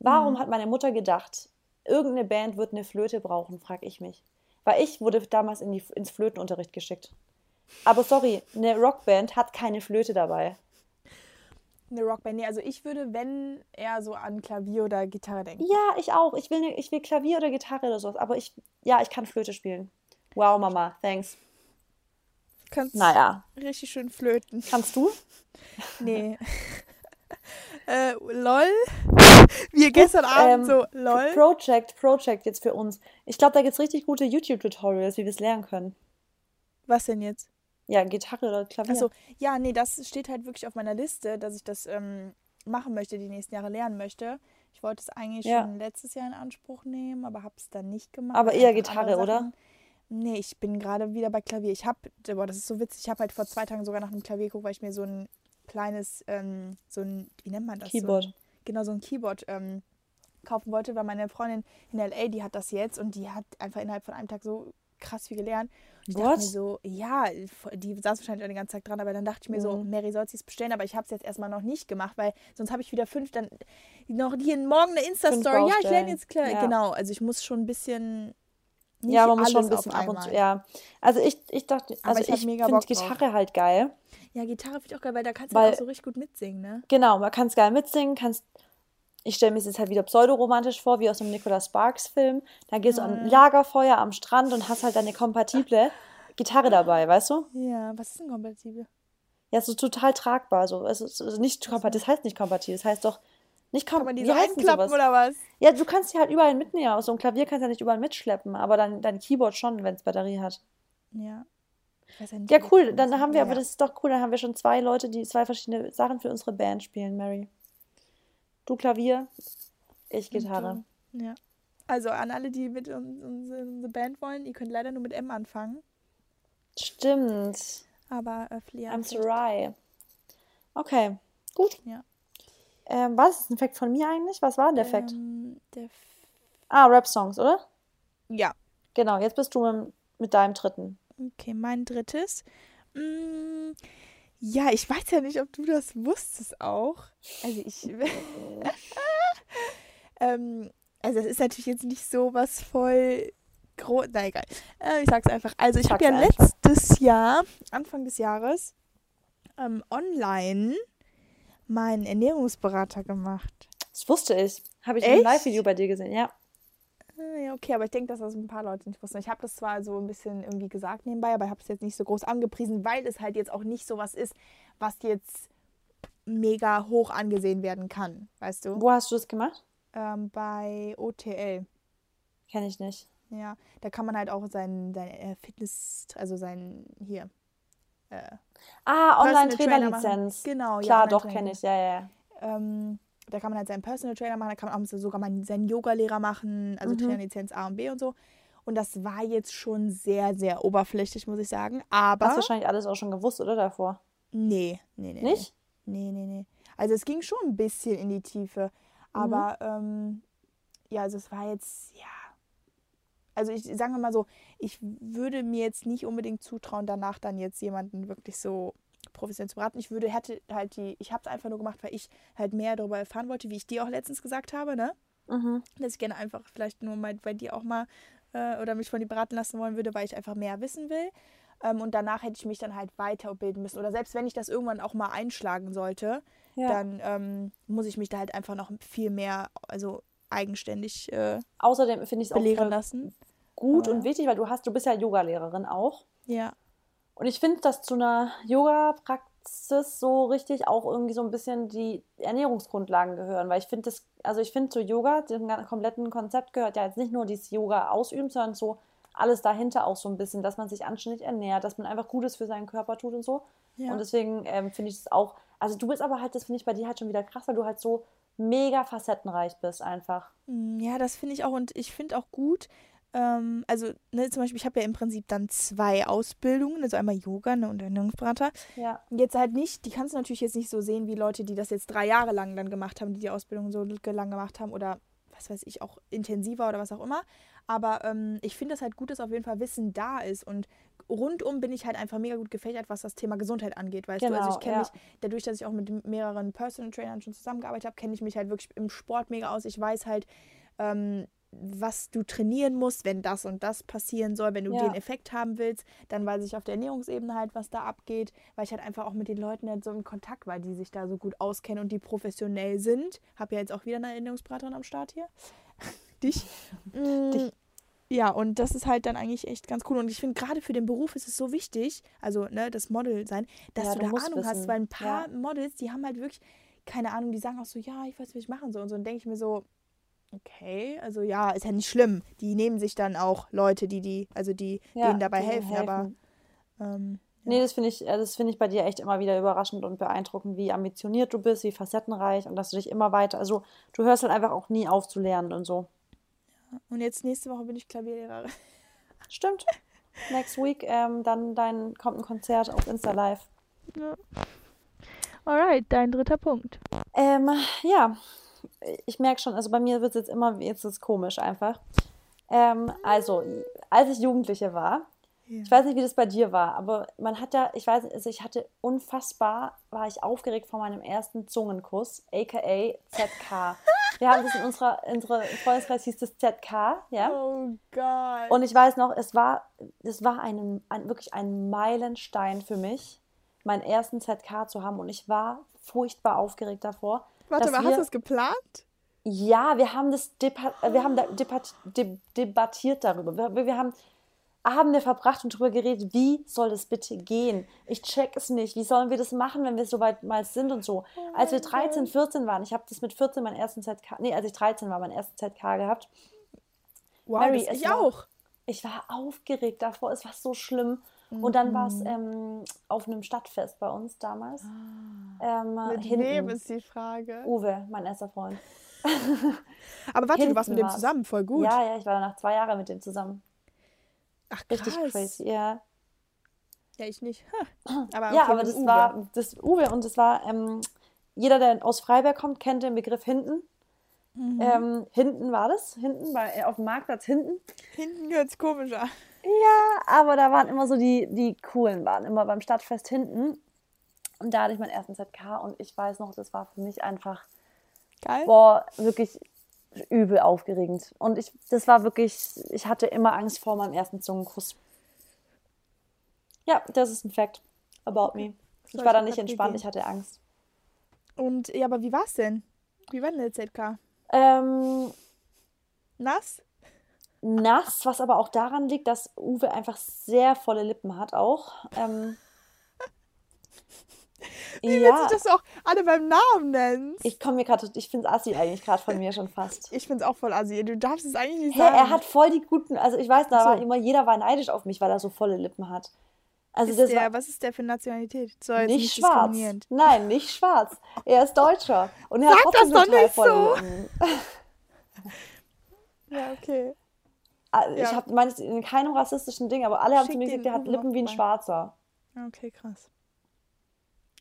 Warum mhm. hat meine Mutter gedacht, irgendeine Band wird eine Flöte brauchen, frage ich mich. Weil ich wurde damals in die, ins Flötenunterricht geschickt. Aber sorry, eine Rockband hat keine Flöte dabei. Eine Rockband, nee, also ich würde, wenn, eher so an Klavier oder Gitarre denken. Ja, ich auch. Ich will, ne, ich will Klavier oder Gitarre oder sowas. Aber ich, ja, ich kann Flöte spielen. Wow, Mama, thanks. Kannst naja. richtig schön flöten. Kannst du? Nee. äh, lol. Wir gestern Abend ähm, so, lol. Project, Project jetzt für uns. Ich glaube, da gibt es richtig gute YouTube-Tutorials, wie wir es lernen können. Was denn jetzt? Ja, Gitarre oder Klavier. Achso, ja, nee, das steht halt wirklich auf meiner Liste, dass ich das ähm, machen möchte, die nächsten Jahre lernen möchte. Ich wollte es eigentlich ja. schon letztes Jahr in Anspruch nehmen, aber habe es dann nicht gemacht. Aber eher Gitarre, oder? Nee, ich bin gerade wieder bei Klavier. Ich habe, boah, das ist so witzig, ich habe halt vor zwei Tagen sogar nach einem Klavier geguckt, weil ich mir so ein kleines, ähm, so ein, wie nennt man das? Keyboard. So ein, genau, so ein Keyboard ähm, kaufen wollte, weil meine Freundin in L A, die hat das jetzt und die hat einfach innerhalb von einem Tag so krass viel gelernt. Und ich What? dachte mir so, ja, die saß wahrscheinlich den ganzen Tag dran, aber dann dachte ich mir mhm. so, Mary soll sie es bestellen, aber ich habe es jetzt erstmal noch nicht gemacht, weil sonst habe ich wieder fünf, dann noch hier morgen eine Insta-Story. Ja, ich lerne jetzt klar. Ja. Genau, also ich muss schon ein bisschen... Nicht ja, man muss schon ein bisschen ab und zu, ja. Also ich, ich dachte, also ich, ich finde Gitarre drauf. halt geil. Ja, Gitarre finde ich auch geil, weil da kannst du weil, auch so richtig gut mitsingen, ne? Genau, man kann es geil mitsingen, kannst, ich stelle mir es jetzt halt wieder pseudoromantisch vor, wie aus einem Nicholas Sparks-Film. Da gehst mhm. du an ein Lagerfeuer am Strand und hast halt deine kompatible Gitarre dabei, weißt du? Ja, was ist denn kompatibel? Ja, so total tragbar, so. Es ist, also nicht kompatibel, das heißt nicht kompatibel, das heißt doch, Nicht kom- Kann man die so einklappen oder was? Ja, du kannst die halt überall mitnehmen. Aus so einem Klavier kannst du ja nicht überall mitschleppen, aber dann dein Keyboard schon, wenn es Batterie hat. Ja. Ich weiß ja, nicht, ja, cool. Dann haben wir, ja, aber das ist doch cool, dann haben wir schon zwei Leute, die zwei verschiedene Sachen für unsere Band spielen, Mary. Du Klavier, ich Gitarre. Du, ja. Also an alle, die mit uns, unsere Band wollen, ihr könnt leider nur mit M anfangen. Stimmt. Aber äh, Flia. I'm sorry. Okay, gut. Ja. Ähm, was ist ein Fact von mir eigentlich? Was war der Fact? Ähm, der F- ah, Rap-Songs, oder? Ja. Genau, jetzt bist du mit, mit deinem dritten. Okay, mein drittes. Mm, ja, ich weiß ja nicht, ob du das wusstest auch. Also ich... ähm, also das ist natürlich jetzt nicht so was voll... Gro- Na egal, äh, ich sag's einfach. Also ich habe ja einfach. letztes Jahr, Anfang des Jahres, ähm, online... meinen Ernährungsberater gemacht. Das wusste ich. Habe ich Echt? im Live-Video bei dir gesehen, ja. Ja, okay, aber ich denke, dass das ein paar Leute nicht wussten. Ich habe das zwar so ein bisschen irgendwie gesagt nebenbei, aber ich habe es jetzt nicht so groß angepriesen, weil es halt jetzt auch nicht so was ist, was jetzt mega hoch angesehen werden kann, weißt du? Wo hast du das gemacht? Ähm, bei O T L. Kenne ich nicht. Ja, da kann man halt auch sein, sein Fitness, also sein, hier, Äh, ah, Online-Trainer-Lizenz. Genau, Klar, ja, doch, kenne ich, ja, ja. Ähm, da kann man halt seinen Personal Trainer machen, da kann man auch sogar mal seinen Yoga-Lehrer machen, also mhm. Trainerlizenz A und B und so. Und das war jetzt schon sehr, sehr oberflächlich, muss ich sagen, aber... Hast du wahrscheinlich alles auch schon gewusst, oder, davor? Nee, nee, nee. Nicht? Nee, nee, nee. Also es ging schon ein bisschen in die Tiefe, aber, mhm. ähm, ja, also es war jetzt, ja... Also ich sage mal so, ich würde mir jetzt nicht unbedingt zutrauen, danach dann jetzt jemanden wirklich so professionell zu beraten. Ich würde hätte halt die, ich habe es einfach nur gemacht, weil ich halt mehr darüber erfahren wollte, wie ich dir auch letztens gesagt habe, ne? Mhm. Dass ich gerne einfach vielleicht nur mal bei dir auch mal äh, oder mich von dir beraten lassen wollen würde, weil ich einfach mehr wissen will. Ähm, und danach hätte ich mich dann halt weiterbilden müssen. Oder selbst wenn ich das irgendwann auch mal einschlagen sollte, ja. dann ähm, muss ich mich da halt einfach noch viel mehr, also eigenständig äh, außerdem finde ich es auch lassen. gut Aber, und wichtig, weil du hast, du bist ja Yoga-Lehrerin auch. Ja. Und ich finde, dass zu einer Yoga-Praxis so richtig auch irgendwie so ein bisschen die Ernährungsgrundlagen gehören, weil ich finde das, also ich finde zu Yoga, dem kompletten Konzept gehört ja jetzt nicht nur dieses Yoga ausüben, sondern so alles dahinter auch so ein bisschen, dass man sich anständig ernährt, dass man einfach Gutes für seinen Körper tut und so. Ja. Und deswegen ähm, finde ich das auch, also du bist aber halt, das finde ich bei dir halt schon wieder krass, weil du halt so mega facettenreich bist einfach. Ja, das finde ich auch und ich finde auch gut, ähm, also ne, zum Beispiel, ich habe ja im Prinzip dann zwei Ausbildungen, also einmal Yoga, ne, und Ernährungsberater. Ja. Jetzt halt nicht, die kannst du natürlich jetzt nicht so sehen wie Leute, die das jetzt drei Jahre lang dann gemacht haben, die die Ausbildung so lang gemacht haben oder was weiß ich, auch intensiver oder was auch immer. Aber ähm, ich finde es halt gut, dass auf jeden Fall Wissen da ist. Und rundum bin ich halt einfach mega gut gefächert, was das Thema Gesundheit angeht, weißt genau, du? Also ich kenne ja. mich, dadurch, dass ich auch mit mehreren Personal Trainern schon zusammengearbeitet habe, kenne ich mich halt wirklich im Sport mega aus. Ich weiß halt, ähm, was du trainieren musst, wenn das und das passieren soll, wenn du ja. den Effekt haben willst. Dann weiß ich auf der Ernährungsebene halt, was da abgeht, weil ich halt einfach auch mit den Leuten halt so im Kontakt war, die sich da so gut auskennen und die professionell sind. Hab ja jetzt auch wieder eine Ernährungsberaterin am Start hier. Dich. Dich. Ja, und das ist halt dann eigentlich echt ganz cool. Und ich finde, gerade für den Beruf ist es so wichtig, also ne, das Model sein, dass ja, du da Ahnung wissen. hast, weil ein paar ja. Models, die haben halt wirklich keine Ahnung, die sagen auch so, ja, ich weiß, was ich machen soll. Und so, und denke ich mir so, okay, also ja, ist ja nicht schlimm. Die nehmen sich dann auch Leute, die, die, also die ja, denen dabei die helfen, helfen, aber ähm, ja. Nee, das finde ich, das finde ich bei dir echt immer wieder überraschend und beeindruckend, wie ambitioniert du bist, wie facettenreich und dass du dich immer weiter, also du hörst halt einfach auch nie auf zu lernen und so. Ja, und jetzt nächste Woche bin ich Klavierlehrerin. Stimmt. Next week, ähm, dann dein, kommt ein Konzert auf Insta Live. Ja. Alright, dein dritter Punkt. Ähm, ja. Ich merke schon, also bei mir wird es jetzt immer, jetzt ist es komisch einfach. Ähm, also, als ich Jugendliche war, ja. ich weiß nicht, wie das bei dir war, aber man hat ja, ich weiß nicht, also ich hatte unfassbar, war ich aufgeregt vor meinem ersten Zungenkuss, aka Z K. Wir haben das in unserer, in unserer Freundeskreis hieß das Z K, ja. Oh Gott. Und ich weiß noch, es war, es war ein, ein, wirklich ein Meilenstein für mich, meinen ersten Z K zu haben und ich war furchtbar aufgeregt davor. Warte mal, wir, hast du es geplant? Ja, wir haben das Depa- wir haben da debat- de- debattiert darüber. Wir, wir haben Abende verbracht und darüber geredet, wie soll das bitte gehen? Ich check es nicht. Wie sollen wir das machen, wenn wir so weit mal sind und so? Oh, als wir dreizehn, vierzehn waren, ich habe das mit vierzehn meinen ersten Z K, nee, als ich dreizehn war, meinen ersten Z K gehabt. Wow, Mary, das ich war, auch. Ich war aufgeregt davor, es war so schlimm. Und dann war es ähm, auf einem Stadtfest bei uns damals. Ähm, mit wem ist die Frage? Uwe, mein erster Freund. Aber warte, hinten du warst mit dem war's. zusammen, voll gut. Ja, ja, ich war danach zwei Jahre mit dem zusammen. Ach, krass. Richtig crazy, ja. Ja, ich nicht. Ha. Aber okay, ja, aber das Uwe. war das Uwe und das war, ähm, jeder, der aus Freiberg kommt, kennt den Begriff hinten. Mhm. Ähm, hinten war das, hinten, bei, auf dem Marktplatz hinten. Hinten hört es komisch an. Ja, aber da waren immer so die, die Coolen, waren immer beim Stadtfest hinten. Und da hatte ich meinen ersten Z K und ich weiß noch, das war für mich einfach geil. Boah, wirklich übel aufregend. Und ich, das war wirklich, ich hatte immer Angst vor meinem ersten Zungenkuss. Ja, das ist ein Fact about me. Ich war da nicht entspannt, ich hatte Angst. Und ja, aber wie war's denn? Wie war denn der Z K? Ähm, Nass? Nass, was aber auch daran liegt, dass Uwe einfach sehr volle Lippen hat auch. Ähm, Wie ja. willst du das auch alle beim Namen nennen? Ich komme mir gerade, ich finde es assi eigentlich gerade von mir schon fast. Ich finde es auch voll assi, du darfst es eigentlich nicht hey, sagen. Er hat voll die guten, also ich weiß, da so. war immer, jeder war neidisch auf mich, weil er so volle Lippen hat. Also ist das der, war, was ist der für Nationalität? So, jetzt nicht, nicht schwarz. Nein, nicht schwarz. Er ist Deutscher. Und er Sag hat trotzdem das doch nicht so. Lippen. Ja, okay. Ich ja. habe meines in keinem rassistischen Ding, aber alle haben zu mir gesagt, der hat Uwe Lippen wie ein Schwarzer. Okay, krass.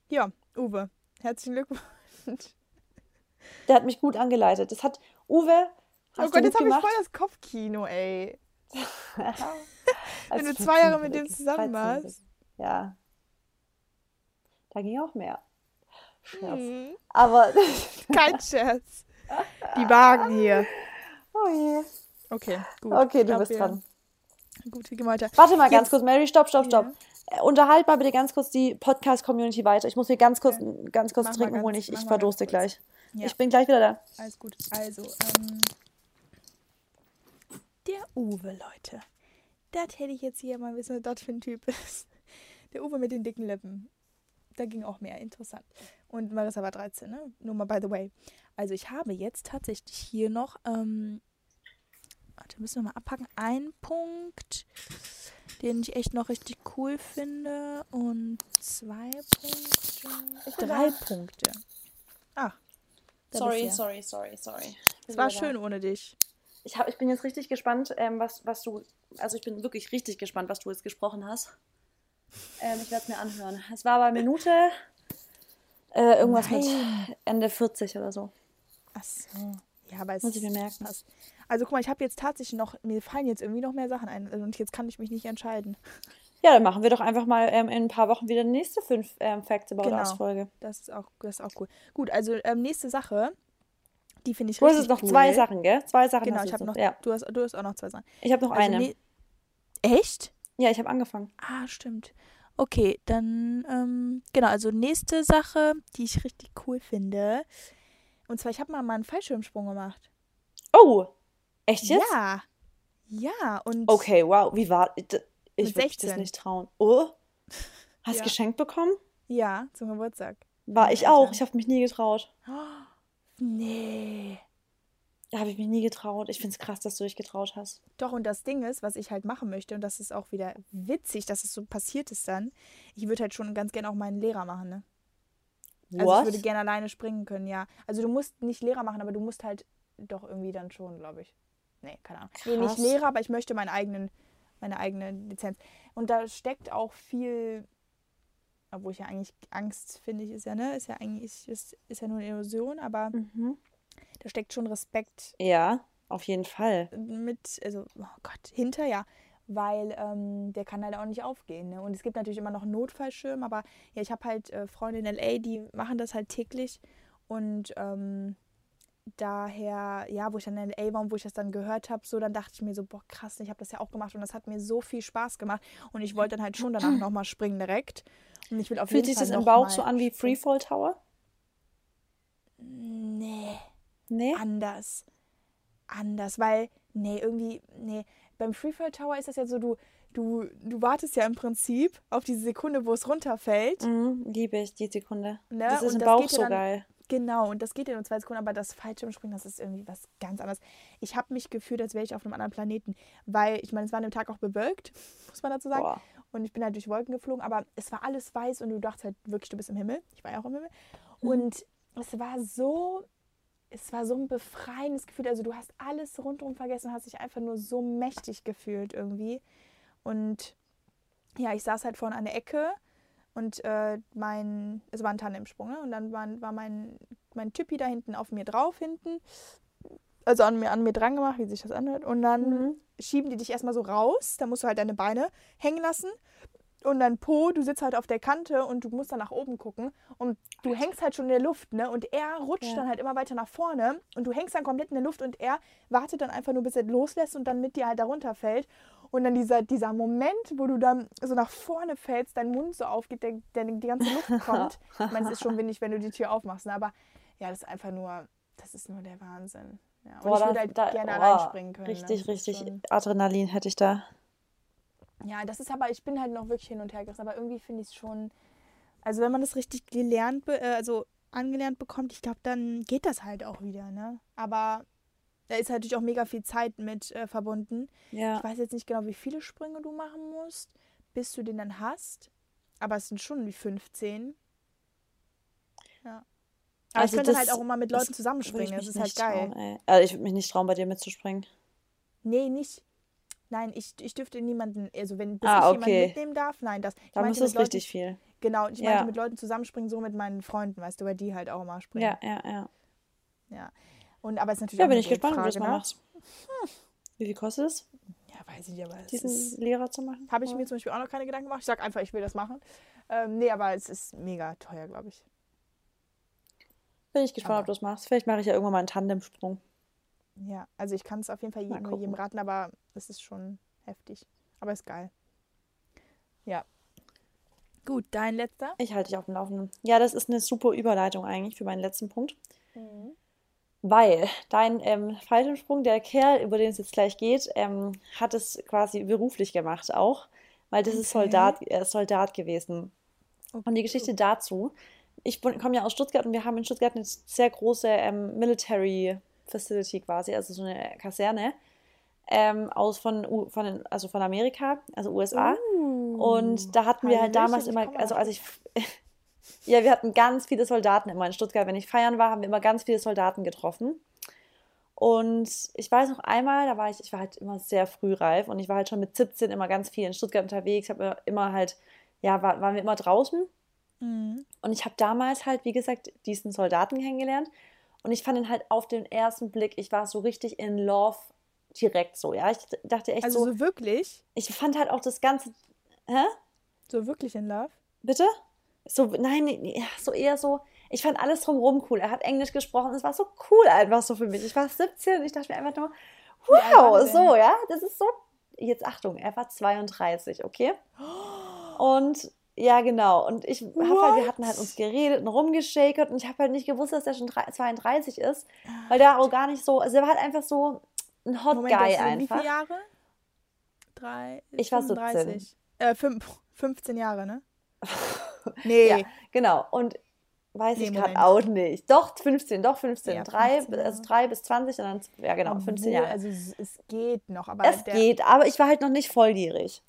Ja, Uwe, herzlichen Glückwunsch. Der hat mich gut angeleitet. Das hat Uwe. Hast oh Gott, jetzt habe ich voll das Kopfkino, ey. Wenn du zwei Jahre mit dem zusammen warst. Ja. Da ging auch mehr. Scherz. Hm. Aber. Kein Scherz. Die Wagen hier. Oh je. Okay, gut. Okay, du bist ja. dran. Gut, wir gehen weiter. Warte mal Jetzt. ganz kurz, Mary, stopp, stopp, stopp. Ja. Äh, unterhalt mal bitte ganz kurz die Podcast-Community weiter. Ich muss mir ganz kurz, okay. ganz kurz mach trinken ganz, holen, ich, ich verdurste gleich. Ja. Ich bin gleich wieder da. Alles gut. Also, ähm, der Uwe, Leute. Das hätte ich jetzt hier mal wissen, was das für ein Typ ist. Der Uwe mit den dicken Lippen. Da ging auch mehr, interessant. Und Marissa war dreizehn, ne? Nur mal by the way. Also ich habe jetzt tatsächlich hier noch, ähm, warte, müssen wir mal abpacken, einen Punkt, den ich echt noch richtig cool finde und zwei Punkte, drei Punkte. Ah, sorry, sorry, sorry, sorry. Es war schön ohne dich. Ich, hab, ich bin jetzt richtig gespannt, ähm, was, was du, also ich bin wirklich richtig gespannt, was du jetzt gesprochen hast. Ähm, ich werde es mir anhören. Es war aber Minute äh, irgendwas Nein. mit Ende vierzig oder so. Ach so. Ja, aber es muss ich mir merken. Krass. Also guck mal, ich habe jetzt tatsächlich noch, mir fallen jetzt irgendwie noch mehr Sachen ein und jetzt kann ich mich nicht entscheiden. Ja, dann machen wir doch einfach mal ähm, in ein paar Wochen wieder die nächste fünf ähm, Facts about genau. Us-Folge. Das ist auch, das ist auch cool. Gut, also ähm, nächste Sache, die finde ich richtig cool. Du hast noch cool. zwei Sachen, gell? Zwei Sachen genau, hast ich hab noch, ja. du hast du hast auch noch zwei Sachen. Ich habe noch also eine. Ne- Echt? Ja, ich habe angefangen. Ah, stimmt. Okay, dann, ähm, genau, also nächste Sache, die ich richtig cool finde. Und zwar, ich habe mal, mal einen Fallschirmsprung gemacht. Oh, echt jetzt? Ja. Ja, und... Okay, wow, wie war... Ich würde mich das nicht trauen. Oh, hast du ja. geschenkt bekommen? Ja, zum Geburtstag. War ich auch. Ich habe mich nie getraut. Nee. Da habe ich mich nie getraut. Ich finde es krass, dass du dich getraut hast. Doch, und das Ding ist, was ich halt machen möchte, und das ist auch wieder witzig, dass es so passiert ist dann, ich würde halt schon ganz gerne auch meinen Lehrer machen, ne? What? Also ich würde gerne alleine springen können, ja. Also du musst nicht Lehrer machen, aber du musst halt doch irgendwie dann schon, glaube ich. Nee, keine Ahnung. Krass. Nee, nicht Lehrer, aber ich möchte meinen eigenen... meine eigene Lizenz. Und da steckt auch viel, obwohl ich ja eigentlich Angst, finde ich, ist ja, ne, ist ja eigentlich, ist, ist ja nur eine Illusion, aber mhm. da steckt schon Respekt. Ja, auf jeden Fall. Mit, also, oh Gott, hinter, ja, weil ähm, der kann halt auch nicht aufgehen, ne? Und es gibt natürlich immer noch einen Notfallschirm, aber ja, ich habe halt äh, Freunde in L A, die machen das halt täglich und ähm, daher, ja, wo ich dann in L A war und wo ich das dann gehört habe, so, dann dachte ich mir so, boah, krass, ich habe das ja auch gemacht und das hat mir so viel Spaß gemacht und ich wollte dann halt schon danach nochmal springen direkt. Und ich will auf jeden Fall. Fühlt sich das im Bauch so an wie Freefall Tower? Nee. Nee? Anders. Anders, weil, nee, irgendwie, nee, beim Freefall Tower ist das ja so, du, du, du wartest ja im Prinzip auf diese Sekunde, wo es runterfällt. Mhm, liebe ich die Sekunde. Ne? Das ist und im Bauch so geil. Genau, und das geht in nur zwei Sekunden, aber das Fallschirmspringen, das ist irgendwie was ganz anderes. Ich habe mich gefühlt, als wäre ich auf einem anderen Planeten, weil, ich meine, es war an dem Tag auch bewölkt, muss man dazu sagen. Boah. Und ich bin halt durch Wolken geflogen, aber es war alles weiß und du dachtest halt wirklich, du bist im Himmel. Ich war ja auch im Himmel. Mhm. Und es war so, es war so ein befreiendes Gefühl. Also du hast alles rundherum vergessen und hast dich einfach nur so mächtig gefühlt irgendwie. Und ja, ich saß halt vorne an der Ecke. Und äh, mein, es war ein Tandemsprung, ne? Und dann war, war mein, mein Typi da hinten auf mir drauf, hinten, also an mir, an mir dran gemacht, wie sich das anhört. Und dann mhm. schieben die dich erstmal so raus, da musst du halt deine Beine hängen lassen. Und dann Po, du sitzt halt auf der Kante und du musst dann nach oben gucken. Und du hängst halt schon in der Luft, ne? Und er rutscht ja. dann halt immer weiter nach vorne. Und du hängst dann komplett in der Luft und er wartet dann einfach nur, bis er loslässt und dann mit dir halt da runterfällt. Und dann dieser, dieser Moment, wo du dann so nach vorne fällst, dein Mund so aufgeht, der, der die ganze Luft kommt. Ich meine, es ist schon windig, wenn du die Tür aufmachst. Ne? Aber ja, das ist einfach nur, das ist nur der Wahnsinn. Ja. Und boah, ich würde halt da, gerne allein springen können. Richtig, ne? richtig schon... Adrenalin hätte ich da. Ja, das ist aber, ich bin halt noch wirklich hin und her gerissen, aber irgendwie finde ich es schon, also wenn man das richtig gelernt, be- also angelernt bekommt, ich glaube, dann geht das halt auch wieder, ne? Aber da ist natürlich auch mega viel Zeit mit äh, verbunden. Ja. Ich weiß jetzt nicht genau, wie viele Sprünge du machen musst, bis du den dann hast, aber es sind schon wie fünfzehn. Ja. Aber also ich könnte halt auch immer mit Leuten zusammenspringen, das ist halt geil. Trauen, also ich würde mich nicht trauen, bei dir mitzuspringen. Nee, nicht. Nein, ich, ich dürfte niemanden, also wenn bis ah, ich okay. jemanden mitnehmen darf, nein, das. Ich da meinte, musst du richtig viel. Genau, ich ja. meinte mit Leuten zusammenspringen, so mit meinen Freunden, weißt du, weil die halt auch immer springen. Ja, ja, ja. Ja, und, aber es ist natürlich ja, auch bin ich gespannt, Frage, wie du das mal machst. Hm. Wie viel kostet es? Ja, weiß ich nicht, aber es diesen ist, Lehrer zu machen? Habe ich mir zum Beispiel auch noch keine Gedanken gemacht. Ich sage einfach, ich will das machen. Ähm, nee, aber es ist mega teuer, glaube ich. Bin ich gespannt, aber. Ob du es machst. Vielleicht mache ich ja irgendwann mal einen Tandemsprung. Ja, also ich kann es auf jeden Fall jedem, jedem raten, aber es ist schon heftig. Aber ist geil. Ja. Gut, dein letzter? Ich halte dich auf dem Laufenden. Ja, das ist eine super Überleitung eigentlich für meinen letzten Punkt. Mhm. Weil dein ähm, Fallschirmsprung, der Kerl, über den es jetzt gleich geht, ähm, hat es quasi beruflich gemacht auch, weil das okay. ist Soldat, äh, Soldat gewesen. Okay. Und die Geschichte dazu, ich komme ja aus Stuttgart und wir haben in Stuttgart eine sehr große ähm, Military Facility quasi, also so eine Kaserne ähm, aus von, U- von, also von Amerika, also U S A. Uh, und da hatten wir halt damals immer, also als ich, ja, wir hatten ganz viele Soldaten immer in Stuttgart. Wenn ich feiern war, haben wir immer ganz viele Soldaten getroffen. Und ich weiß noch einmal, da war ich, ich war halt immer sehr frühreif und ich war halt schon mit siebzehn immer ganz viel in Stuttgart unterwegs, habe immer halt, ja, war, waren wir immer draußen. Mhm. Und ich habe damals halt, wie gesagt, diesen Soldaten kennengelernt und ich fand ihn halt auf den ersten Blick, ich war so richtig in love direkt so, ja. Ich dachte echt also so. Also so wirklich? Ich fand halt auch das ganze, hä? So wirklich in love? Bitte? So, nein, nee, so eher so, ich fand alles drumherum cool. Er hat Englisch gesprochen, es war so cool einfach so für mich. Ich war siebzehn und ich dachte mir einfach nur, wow, so, ja, das ist so, jetzt Achtung, er war zweiunddreißig, okay? Und, ja, genau, und ich hab halt, wir hatten halt uns geredet und rumgeschakert und ich habe halt nicht gewusst, dass er schon zweiunddreißig ist, weil der auch gar nicht so, also er war halt einfach so ein Hot Moment, Guy einfach. Wie viele Jahre? Drei, ich war siebzehn. Äh, fünf, fünfzehn Jahre, ne? Nee. Ja, genau. Und weiß nee, ich gerade auch nicht. Doch, fünfzehn, doch fünfzehn. Ja, fünfzehn, drei, also drei bis zwanzig und dann, ja genau, obwohl, fünfzehn Jahre. Also es, es geht noch. Aber es der... geht, aber ich war halt noch nicht volljährig.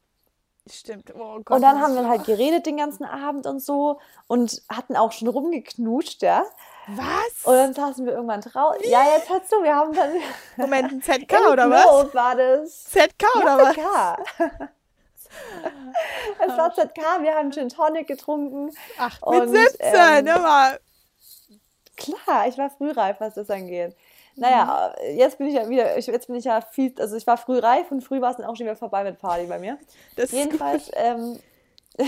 Stimmt. Oh Gott, und dann haben wir halt geredet den ganzen Abend und so und hatten auch schon rumgeknutscht, ja. Was? Und dann saßen wir irgendwann draußen. Ja, jetzt hast du, wir haben dann... Moment, ein Z K oder was? Z K war das. Z K oder was? Z K. Es war Z K, wir haben Gin Tonic getrunken. Ach, mit siebzehn, immer. Ähm, klar, ich war frühreif, was das angeht. Naja, jetzt bin ich ja wieder, ich, jetzt bin ich ja viel, also ich war frühreif und früh war es dann auch schon wieder vorbei mit Party bei mir. Das jedenfalls, ähm,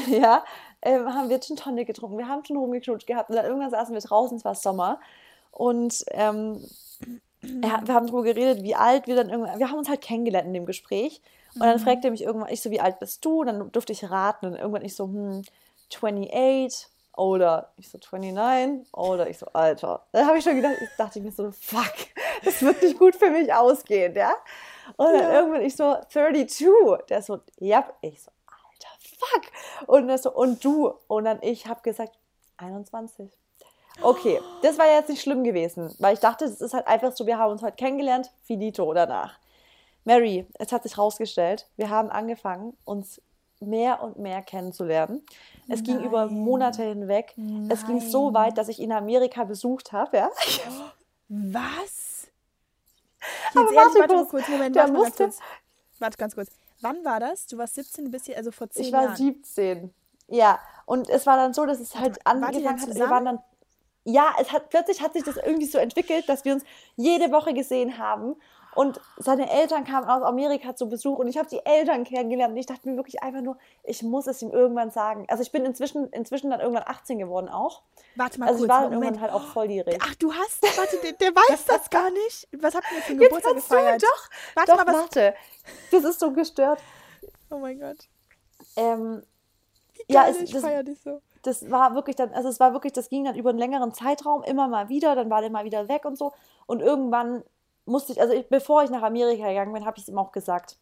ja, ähm, haben wir Gin Tonic getrunken, wir haben schon rumgeknutscht gehabt und dann irgendwann saßen wir draußen, es war Sommer und, ähm, ja, wir haben darüber geredet, wie alt wir dann irgendwann, wir haben uns halt kennengelernt in dem Gespräch. Und dann fragte er mich irgendwann, ich so, wie alt bist du? Und dann durfte ich raten. Und irgendwann ich so, hm, achtundzwanzig oder ich so, neunundzwanzig oder ich so, Alter. Dann habe ich schon gedacht, ich dachte ich mir so, fuck, das wird nicht gut für mich ausgehen, ja? Und dann ja. irgendwann ich so, zweiunddreißig. Der so, ja. Ich so, Alter, fuck. Und er so, und du? Und dann ich habe gesagt, einundzwanzig. Okay, das war jetzt nicht schlimm gewesen, weil ich dachte, das ist halt einfach so, wir haben uns heute kennengelernt, finito danach. Mary, es hat sich rausgestellt, wir haben angefangen, uns mehr und mehr kennenzulernen. Es Nein. ging über Monate hinweg. Nein. Es ging so weit, dass ich ihn in Amerika besucht habe. Ja? Was? Jetzt aber ehrlich, warte mal kurz, Moment, warte, musste, ganz kurz. warte ganz kurz. Wann war das? Du warst siebzehn, bis hier, also vor zehn Jahren. Ich war siebzehn, ja. Und es war dann so, dass es halt angefangen hat, wir waren dann... Ja, es hat, plötzlich hat sich das irgendwie so entwickelt, dass wir uns jede Woche gesehen haben. Und seine Eltern kamen aus Amerika zu Besuch und ich habe die Eltern kennengelernt. Und ich dachte mir wirklich einfach nur, ich muss es ihm irgendwann sagen. Also ich bin inzwischen, inzwischen dann irgendwann achtzehn geworden auch. Warte mal also kurz, ich war dann Moment. Irgendwann halt auch volljährig. Ach, du hast, warte, der, der weiß das gar nicht. Was habt ihr für einen Geburtstag gefeiert? Du, doch, warte doch, mal, was... Warte, das ist so gestört. Oh mein Gott. Ähm, ja, es, ich das, feier dich so. Das war wirklich dann, also es war wirklich, das ging dann über einen längeren Zeitraum immer mal wieder, dann war der mal wieder weg und so. Und irgendwann musste ich, also ich, bevor ich nach Amerika gegangen bin, habe ich es ihm auch gesagt,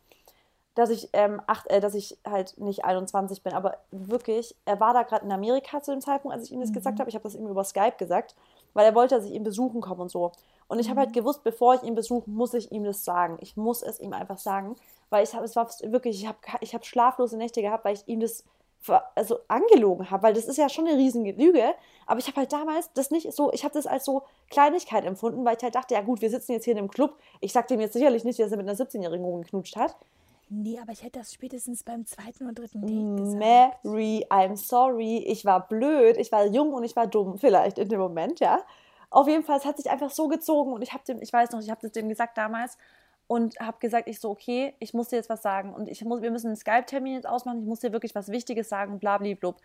dass ich, ähm, acht, äh, dass ich halt nicht einundzwanzig bin, aber wirklich, er war da gerade in Amerika zu dem Zeitpunkt, als ich ihm das mhm. gesagt habe, ich habe das ihm über Skype gesagt, weil er wollte, dass ich ihn besuchen komme und so. Und ich mhm. habe halt gewusst, bevor ich ihn besuche, muss ich ihm das sagen. Ich muss es ihm einfach sagen, weil ich habe, es war wirklich, ich habe ich hab schlaflose Nächte gehabt, weil ich ihm das also angelogen habe, weil das ist ja schon eine riesige Lüge, aber ich habe halt damals das nicht so, ich habe das als so Kleinigkeit empfunden, weil ich halt dachte, ja gut, wir sitzen jetzt hier in einem Club, ich sag dem jetzt sicherlich nicht, dass er mit einer siebzehnjährigen rumgeknutscht hat. Nee, aber ich hätte das spätestens beim zweiten oder dritten Date gesagt. Mary, I'm sorry, ich war blöd, ich war jung und ich war dumm, vielleicht in dem Moment, ja. Auf jeden Fall, es hat sich einfach so gezogen und ich habe dem, ich weiß noch, ich habe das dem gesagt damals, und habe gesagt, ich so, okay, ich muss dir jetzt was sagen und ich muss, wir müssen einen Skype-Termin jetzt ausmachen, ich muss dir wirklich was Wichtiges sagen, blablablub.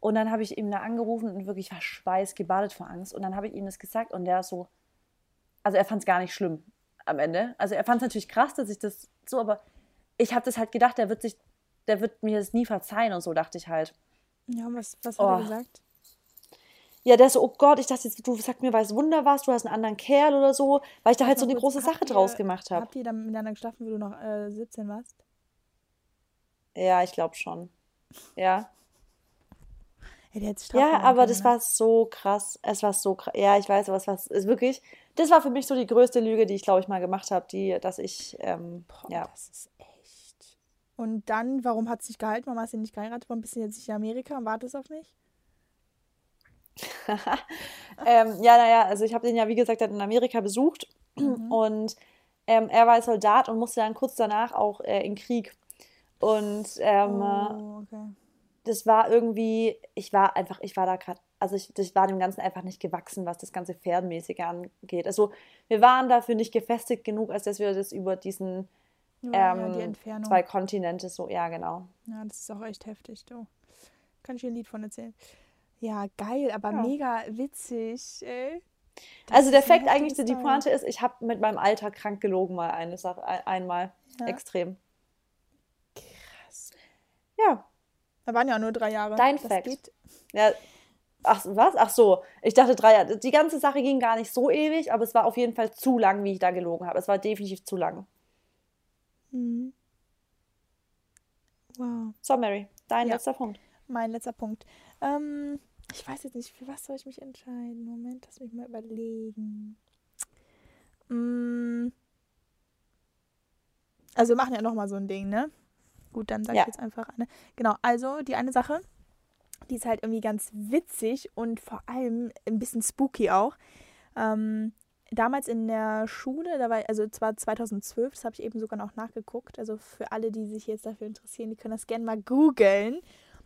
Und dann habe ich ihm da angerufen und wirklich war schweißgebadet vor Angst und dann habe ich ihm das gesagt und der so, also er fand es gar nicht schlimm am Ende. Also er fand es natürlich krass, dass ich das so, aber ich habe das halt gedacht, der wird sich, der wird mir das nie verzeihen und so, dachte ich halt. Ja, was, was hat oh. er gesagt? Ja, der so, oh Gott, ich dachte jetzt, du sagst mir, weiß Wunder was, du hast einen anderen Kerl oder so, weil ich da halt so eine große Sache draus gemacht habe. Habt ihr dann miteinander geschlafen, wo du noch äh, siebzehn warst? Ja, ich glaube schon. Ja. Ja, aber das war so krass. Es war so krass. Ja, ich weiß, aber es war ist wirklich, das war für mich so die größte Lüge, die ich, glaube ich, mal gemacht habe, die, dass ich, ähm, Boah, ja. Das ist echt. Und dann, warum hat es nicht gehalten? Warum hast du nicht geheiratet? Warum bist du jetzt nicht in Amerika und wartest auf mich? ähm, ja, naja, also ich habe den ja, wie gesagt, in Amerika besucht Mhm. Und ähm, er war Soldat und musste dann kurz danach auch äh, in den Krieg. Und ähm, oh, okay. das war irgendwie, ich war einfach, ich war da gerade, also ich, ich war dem Ganzen einfach nicht gewachsen, was das ganze Pferdmäßige angeht. Also wir waren dafür nicht gefestigt genug, als dass wir das über diesen ja, ähm, ja, die Entfernung. Zwei Kontinente so, ja genau. Ja, das ist auch echt heftig, du. Kann ich dir ein Lied von erzählen. Ja, geil, aber ja. mega witzig, ey. Das also der Fakt eigentlich, so die Pointe ist, ich habe mit meinem Alter krank gelogen mal eine Sache, einmal ja. extrem. Krass. Ja. Da waren ja nur drei Jahre. Dein das Fact. Geht. Ja. Ach, was? Ach so. Ich dachte drei Jahre. Die ganze Sache ging gar nicht so ewig, aber es war auf jeden Fall zu lang, wie ich da gelogen habe. Es war definitiv zu lang. Mhm. Wow. So, Mary, dein ja. letzter Punkt. Mein letzter Punkt. Ähm, ich weiß jetzt nicht, für was soll ich mich entscheiden? Moment, lass mich mal überlegen. Mm. Also wir machen ja nochmal so ein Ding, ne? Gut, dann sag ja. ich jetzt einfach eine. Genau, also die eine Sache, die ist halt irgendwie ganz witzig und vor allem ein bisschen spooky auch. Ähm, damals in der Schule, da war, also zwar zweitausendzwölf, das habe ich eben sogar noch nachgeguckt. Also für alle, die sich jetzt dafür interessieren, die können das gerne mal googeln.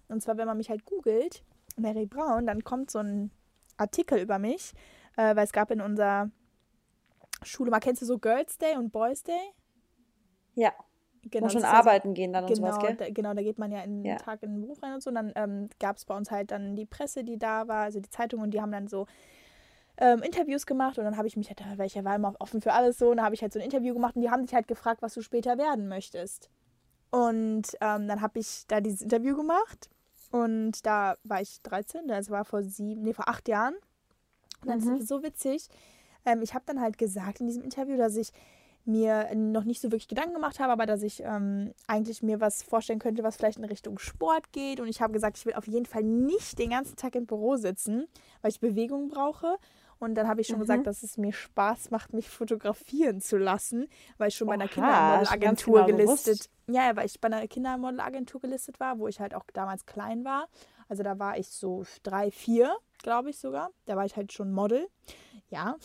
Und zwar, wenn man mich halt googelt, Mary Braun, dann kommt so ein Artikel über mich, äh, weil es gab in unserer Schule, mal kennst du so Girls Day und Boys Day? Ja. Genau, und schon arbeiten so, gehen dann und genau, sowas, gell? Da, genau, da geht man ja einen ja. Tag in den Beruf rein und so. Und dann ähm, gab es bei uns halt dann die Presse, die da war, also die Zeitung. Und die haben dann so ähm, Interviews gemacht. Und dann habe ich mich halt, weil ich ja war immer offen für alles so. Und dann habe ich halt so ein Interview gemacht. Und die haben dich halt gefragt, was du später werden möchtest. Und ähm, dann habe ich da dieses Interview gemacht. Und da war ich dreizehn, das war vor sieben, nee, vor acht Jahren. Und dann mhm. ist das so witzig. Ähm, ich habe dann halt gesagt in diesem Interview, dass ich mir noch nicht so wirklich Gedanken gemacht habe, aber dass ich ähm, eigentlich mir was vorstellen könnte, was vielleicht in Richtung Sport geht. Und ich habe gesagt, ich will auf jeden Fall nicht den ganzen Tag im Büro sitzen, weil ich Bewegung brauche. Und dann habe ich schon mhm. gesagt, dass es mir Spaß macht, mich fotografieren zu lassen, weil ich schon bei einer Kindermodelagentur genau gelistet war. Ja, weil ich bei einer Kindermodelagentur gelistet war, wo ich halt auch damals klein war. Also da war ich so drei, vier, glaube ich sogar. Da war ich halt schon Model. Ja.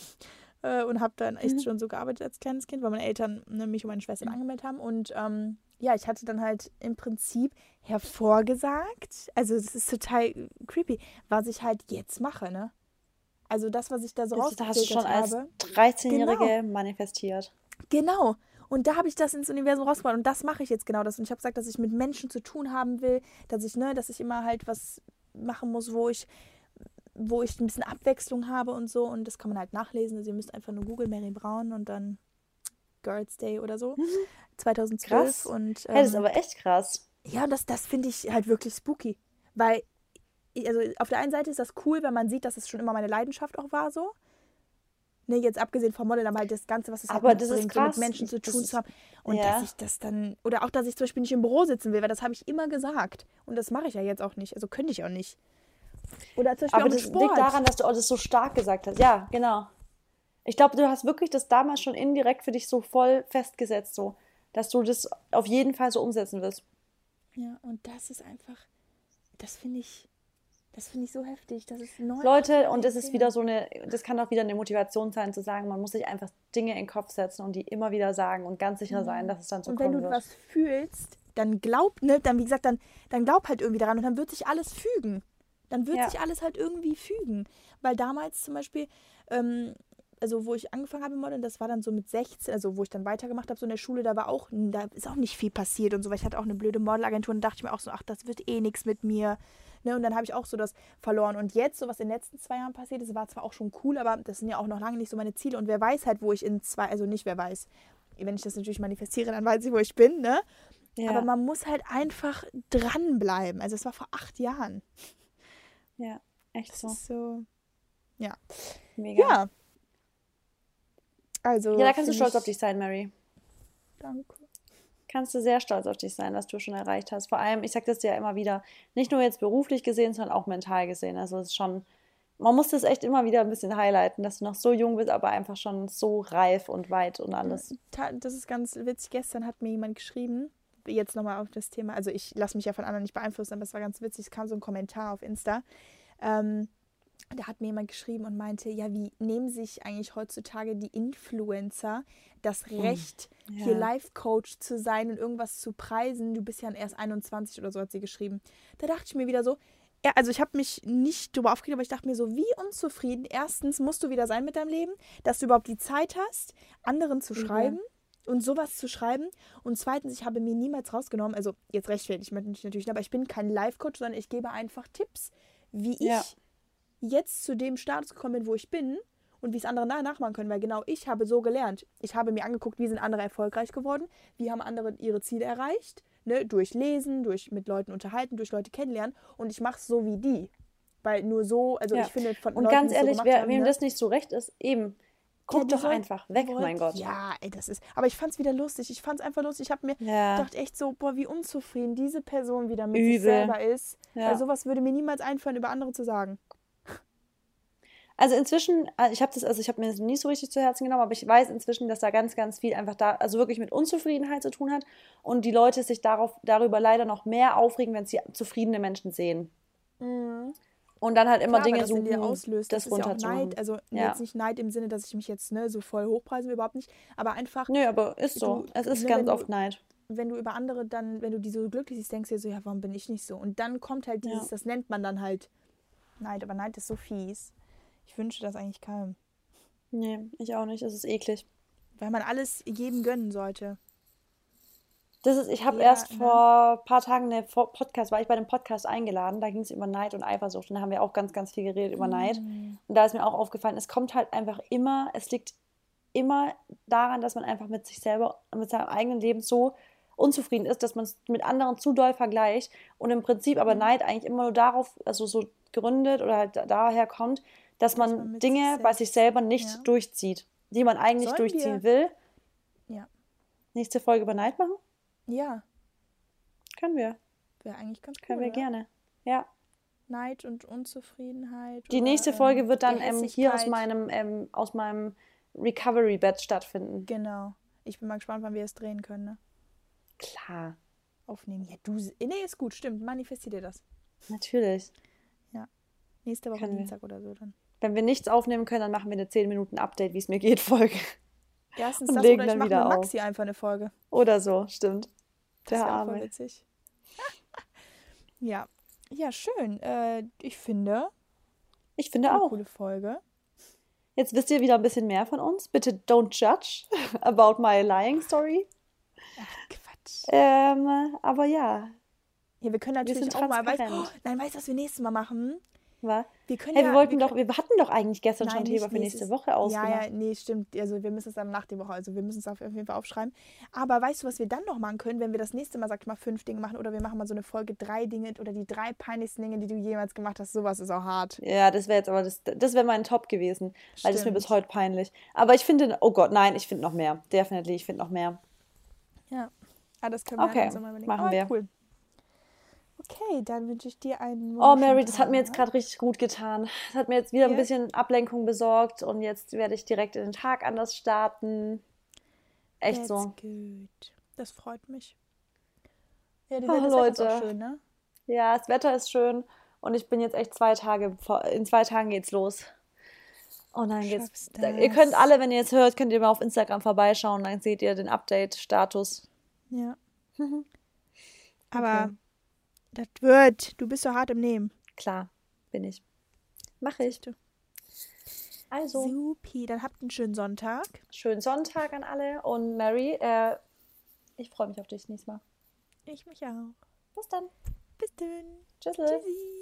Und habe dann echt mhm. schon so gearbeitet als kleines Kind, weil meine Eltern ne, mich und meine Schwestern mhm. angemeldet haben. Und ähm, ja, ich hatte dann halt im Prinzip hervorgesagt, also das ist total creepy, was ich halt jetzt mache, ne? Also das, was ich da so rausgekriegt habe. Das hast du schon als dreizehnjährige genau. manifestiert. Genau. Und da habe ich das ins Universum rausgebracht und das mache ich jetzt genau das. Und ich habe gesagt, dass ich mit Menschen zu tun haben will, dass ich, ne, dass ich immer halt was machen muss, wo ich wo ich ein bisschen Abwechslung habe und so. Und das kann man halt nachlesen. Also ihr müsst einfach nur googeln, Mary Braun und dann Girls Day oder so. Mhm. zweitausendzwölf. Krass. Und, ähm, hey, das ist aber echt krass. Ja, das, das finde ich halt wirklich spooky. Weil, also auf der einen Seite ist das cool, weil man sieht, dass es schon immer meine Leidenschaft auch war so. Ne, jetzt abgesehen vom Model, aber halt das Ganze, was es aber halt das bringt, so mit Menschen zu tun zu haben. Und ja. dass ich das dann, oder auch, dass ich zum Beispiel nicht im Büro sitzen will, weil das habe ich immer gesagt. Und das mache ich ja jetzt auch nicht. Also könnte ich auch nicht. Oder zum Beispiel aber das Sport. Liegt daran, dass du auch das so stark gesagt hast. Ja, genau. Ich glaube, du hast wirklich das damals schon indirekt für dich so voll festgesetzt, so, dass du das auf jeden Fall so umsetzen wirst. Ja, und das ist einfach, das finde ich, das finde ich so heftig. Das ist neu. Leute, und es ist wieder so eine, das kann auch wieder eine Motivation sein, zu sagen, man muss sich einfach Dinge in den Kopf setzen und die immer wieder sagen und ganz sicher sein, dass es dann so kommen wird. Und wenn du was fühlst, dann glaub, ne, dann wie gesagt, dann, dann glaub halt irgendwie daran und dann wird sich alles fügen. Dann wird ja. sich alles halt irgendwie fügen. Weil damals zum Beispiel, ähm, also wo ich angefangen habe mit Modeln, das war dann so mit sechzehn, also wo ich dann weitergemacht habe, so in der Schule, da war auch, da ist auch nicht viel passiert und so, weil ich hatte auch eine blöde Modelagentur und dachte ich mir auch so, ach, das wird eh nichts mit mir. Ne? Und dann habe ich auch so das verloren. Und jetzt, so was in den letzten zwei Jahren passiert ist, war zwar auch schon cool, aber das sind ja auch noch lange nicht so meine Ziele. Und wer weiß halt, wo ich in zwei, also nicht wer weiß, wenn ich das natürlich manifestiere, dann weiß ich, wo ich bin, ne? Ja. Aber man muss halt einfach dranbleiben. Also es war vor acht Jahren. Ja, echt so. so. Ja. Mega. Ja. Also. Ja, da kannst du stolz auf dich sein, Mary. Danke. Kannst du sehr stolz auf dich sein, was du schon erreicht hast. Vor allem, ich sage das dir ja immer wieder, nicht nur jetzt beruflich gesehen, sondern auch mental gesehen. Also es ist schon, man muss das echt immer wieder ein bisschen highlighten, dass du noch so jung bist, aber einfach schon so reif und weit und alles. Das ist ganz witzig. Gestern hat mir jemand geschrieben, jetzt nochmal auf das Thema, also ich lasse mich ja von anderen nicht beeinflussen, aber es war ganz witzig, es kam so ein Kommentar auf Insta, ähm, da hat mir jemand geschrieben und meinte, ja, wie nehmen sich eigentlich heutzutage die Influencer das Recht, ja. hier Life-Coach zu sein und irgendwas zu preisen? Du bist ja erst einundzwanzig oder so, hat sie geschrieben. Da dachte ich mir wieder so, ja, also ich habe mich nicht drüber aufgeregt, aber ich dachte mir so, wie unzufrieden. Erstens musst du wieder sein mit deinem Leben, dass du überhaupt die Zeit hast, anderen zu schreiben. Ja. Und sowas zu schreiben. Und zweitens, ich habe mir niemals rausgenommen, also jetzt rechtfertige ich mich natürlich, aber ich bin kein Life-Coach, sondern ich gebe einfach Tipps, wie ich ja. jetzt zu dem Status gekommen bin, wo ich bin und wie es andere nachmachen können, weil genau ich habe so gelernt. Ich habe mir angeguckt, wie sind andere erfolgreich geworden, wie haben andere ihre Ziele erreicht, ne? Durch Lesen, durch mit Leuten unterhalten, durch Leute kennenlernen, und ich mache es so wie die, weil nur so, also ja. ich finde von und Leuten, ganz ehrlich, so wer, haben, wem ne? das nicht so recht ist, eben, guck ja, doch wollt, einfach weg, wollt, mein Gott. Ja, ey, das ist... Aber ich fand's wieder lustig. Ich fand's einfach lustig. Ich habe mir ja. gedacht, echt so, boah, wie unzufrieden diese Person wieder mit Übel. sich selber ist. Ja. Weil sowas würde mir niemals einfallen, über andere zu sagen. Also inzwischen, ich habe das, also ich habe mir das nicht so richtig zu Herzen genommen, aber ich weiß inzwischen, dass da ganz, ganz viel einfach da, also wirklich mit Unzufriedenheit zu tun hat und die Leute sich darauf, darüber leider noch mehr aufregen, wenn sie zufriedene Menschen sehen. Mhm. Und dann halt immer Klar, Dinge suchen, auslöst, das, das runterzumachen. Ja, also ja. jetzt nicht Neid im Sinne, dass ich mich jetzt ne, so voll hochpreise, überhaupt nicht, aber einfach... Nö, aber ist so. Du, es ist ne, ganz oft du, Neid. Wenn du über andere dann, wenn du die so glücklich siehst, denkst du dir so, ja, warum bin ich nicht so? Und dann kommt halt dieses, ja. das nennt man dann halt Neid, aber Neid ist so fies. Ich wünsche das eigentlich keinem. Nee, ich auch nicht, es ist eklig. Weil man alles jedem gönnen sollte. Das ist, ich habe ja, erst vor ein ja. paar Tagen eine Podcast, war ich bei einem Podcast eingeladen, da ging es über Neid und Eifersucht und da haben wir auch ganz, ganz viel geredet über mhm. Neid. Und da ist mir auch aufgefallen, es kommt halt einfach immer, es liegt immer daran, dass man einfach mit sich selber, mit seinem eigenen Leben so unzufrieden ist, dass man es mit anderen zu doll vergleicht und im Prinzip aber Neid eigentlich immer nur darauf, also so gründet oder halt daher kommt, dass, dass man, man Dinge sich bei sich selber nicht ja. durchzieht, die man eigentlich Sollen durchziehen wir? will. Ja. Nächste Folge über Neid machen? Ja. Können wir. Wäre eigentlich ganz cool. Können wir oder? gerne. Ja. Neid und Unzufriedenheit. Die oder, nächste Folge ähm, wird dann ähm, hier aus meinem, ähm, aus meinem Recovery-Bett stattfinden. Genau. Ich bin mal gespannt, wann wir es drehen können, ne? Klar. Aufnehmen. Ja, du. Nee, ist gut, stimmt. Manifestier dir das. Natürlich. Ja. Nächste Woche Dienstag oder so dann. Wenn wir nichts aufnehmen können, dann machen wir eine zehn Minuten Update, wie es mir geht, Folge. Erstens und das, legen oder ich mache mit Maxi auf. einfach eine Folge. Oder so, stimmt. Das wäre auch voll witzig. ja. ja, schön. Äh, ich finde... Ich finde auch. Eine coole Folge. Jetzt wisst ihr wieder ein bisschen mehr von uns. Bitte don't judge about my lying story. Ach, Quatsch. Ähm, aber ja. Ja, wir können natürlich wir auch mal... Weiß, oh, nein, weißt du, was wir nächstes Mal machen? War. Wir, können hey, wir, ja, wollten wir, doch, können, wir hatten doch eigentlich gestern nein, schon Thema für nächste Woche ausgemacht. Ja, ja, nee, stimmt. Also wir müssen es dann nach der Woche, also wir müssen es auf jeden Fall aufschreiben. Aber weißt du, was wir dann noch machen können, wenn wir das nächste Mal, sag ich mal, fünf Dinge machen oder wir machen mal so eine Folge drei Dinge oder die drei peinlichsten Dinge, die du jemals gemacht hast. Sowas ist auch hart. Ja, das wäre jetzt aber, das, das wäre mein Top gewesen, stimmt. weil das ist mir bis heute peinlich. Aber ich finde, oh Gott, nein, ich finde noch mehr. Definitely, ich finde noch mehr. Ja, ah, das können wir okay. also mal überlegen. Okay, machen wir. Oh, cool. Okay, dann wünsche ich dir einen... Oh, Mary, das hat mir jetzt gerade richtig gut getan. Das hat mir jetzt wieder ein bisschen Ablenkung besorgt und jetzt werde ich direkt in den Tag anders starten. Echt so. Gut. Das freut mich. Ja, die Welt, das Wetter ist auch schön, ne? Ja, das Wetter ist schön und ich bin jetzt echt zwei Tage... In zwei Tagen geht's los. Und dann geht's... Ihr könnt alle, wenn ihr jetzt hört, könnt ihr mal auf Instagram vorbeischauen, dann seht ihr den Update-Status. Ja. Mhm. Aber... Okay. Das wird. Du bist so hart im Nehmen. Klar, bin ich. Mache ich. Also. Supi, dann habt einen schönen Sonntag. Schönen Sonntag an alle. Und Mary, äh, ich freue mich auf dich nächstes Mal. Ich mich auch. Bis dann. Bis dann. Tschüssi. Tschüssi.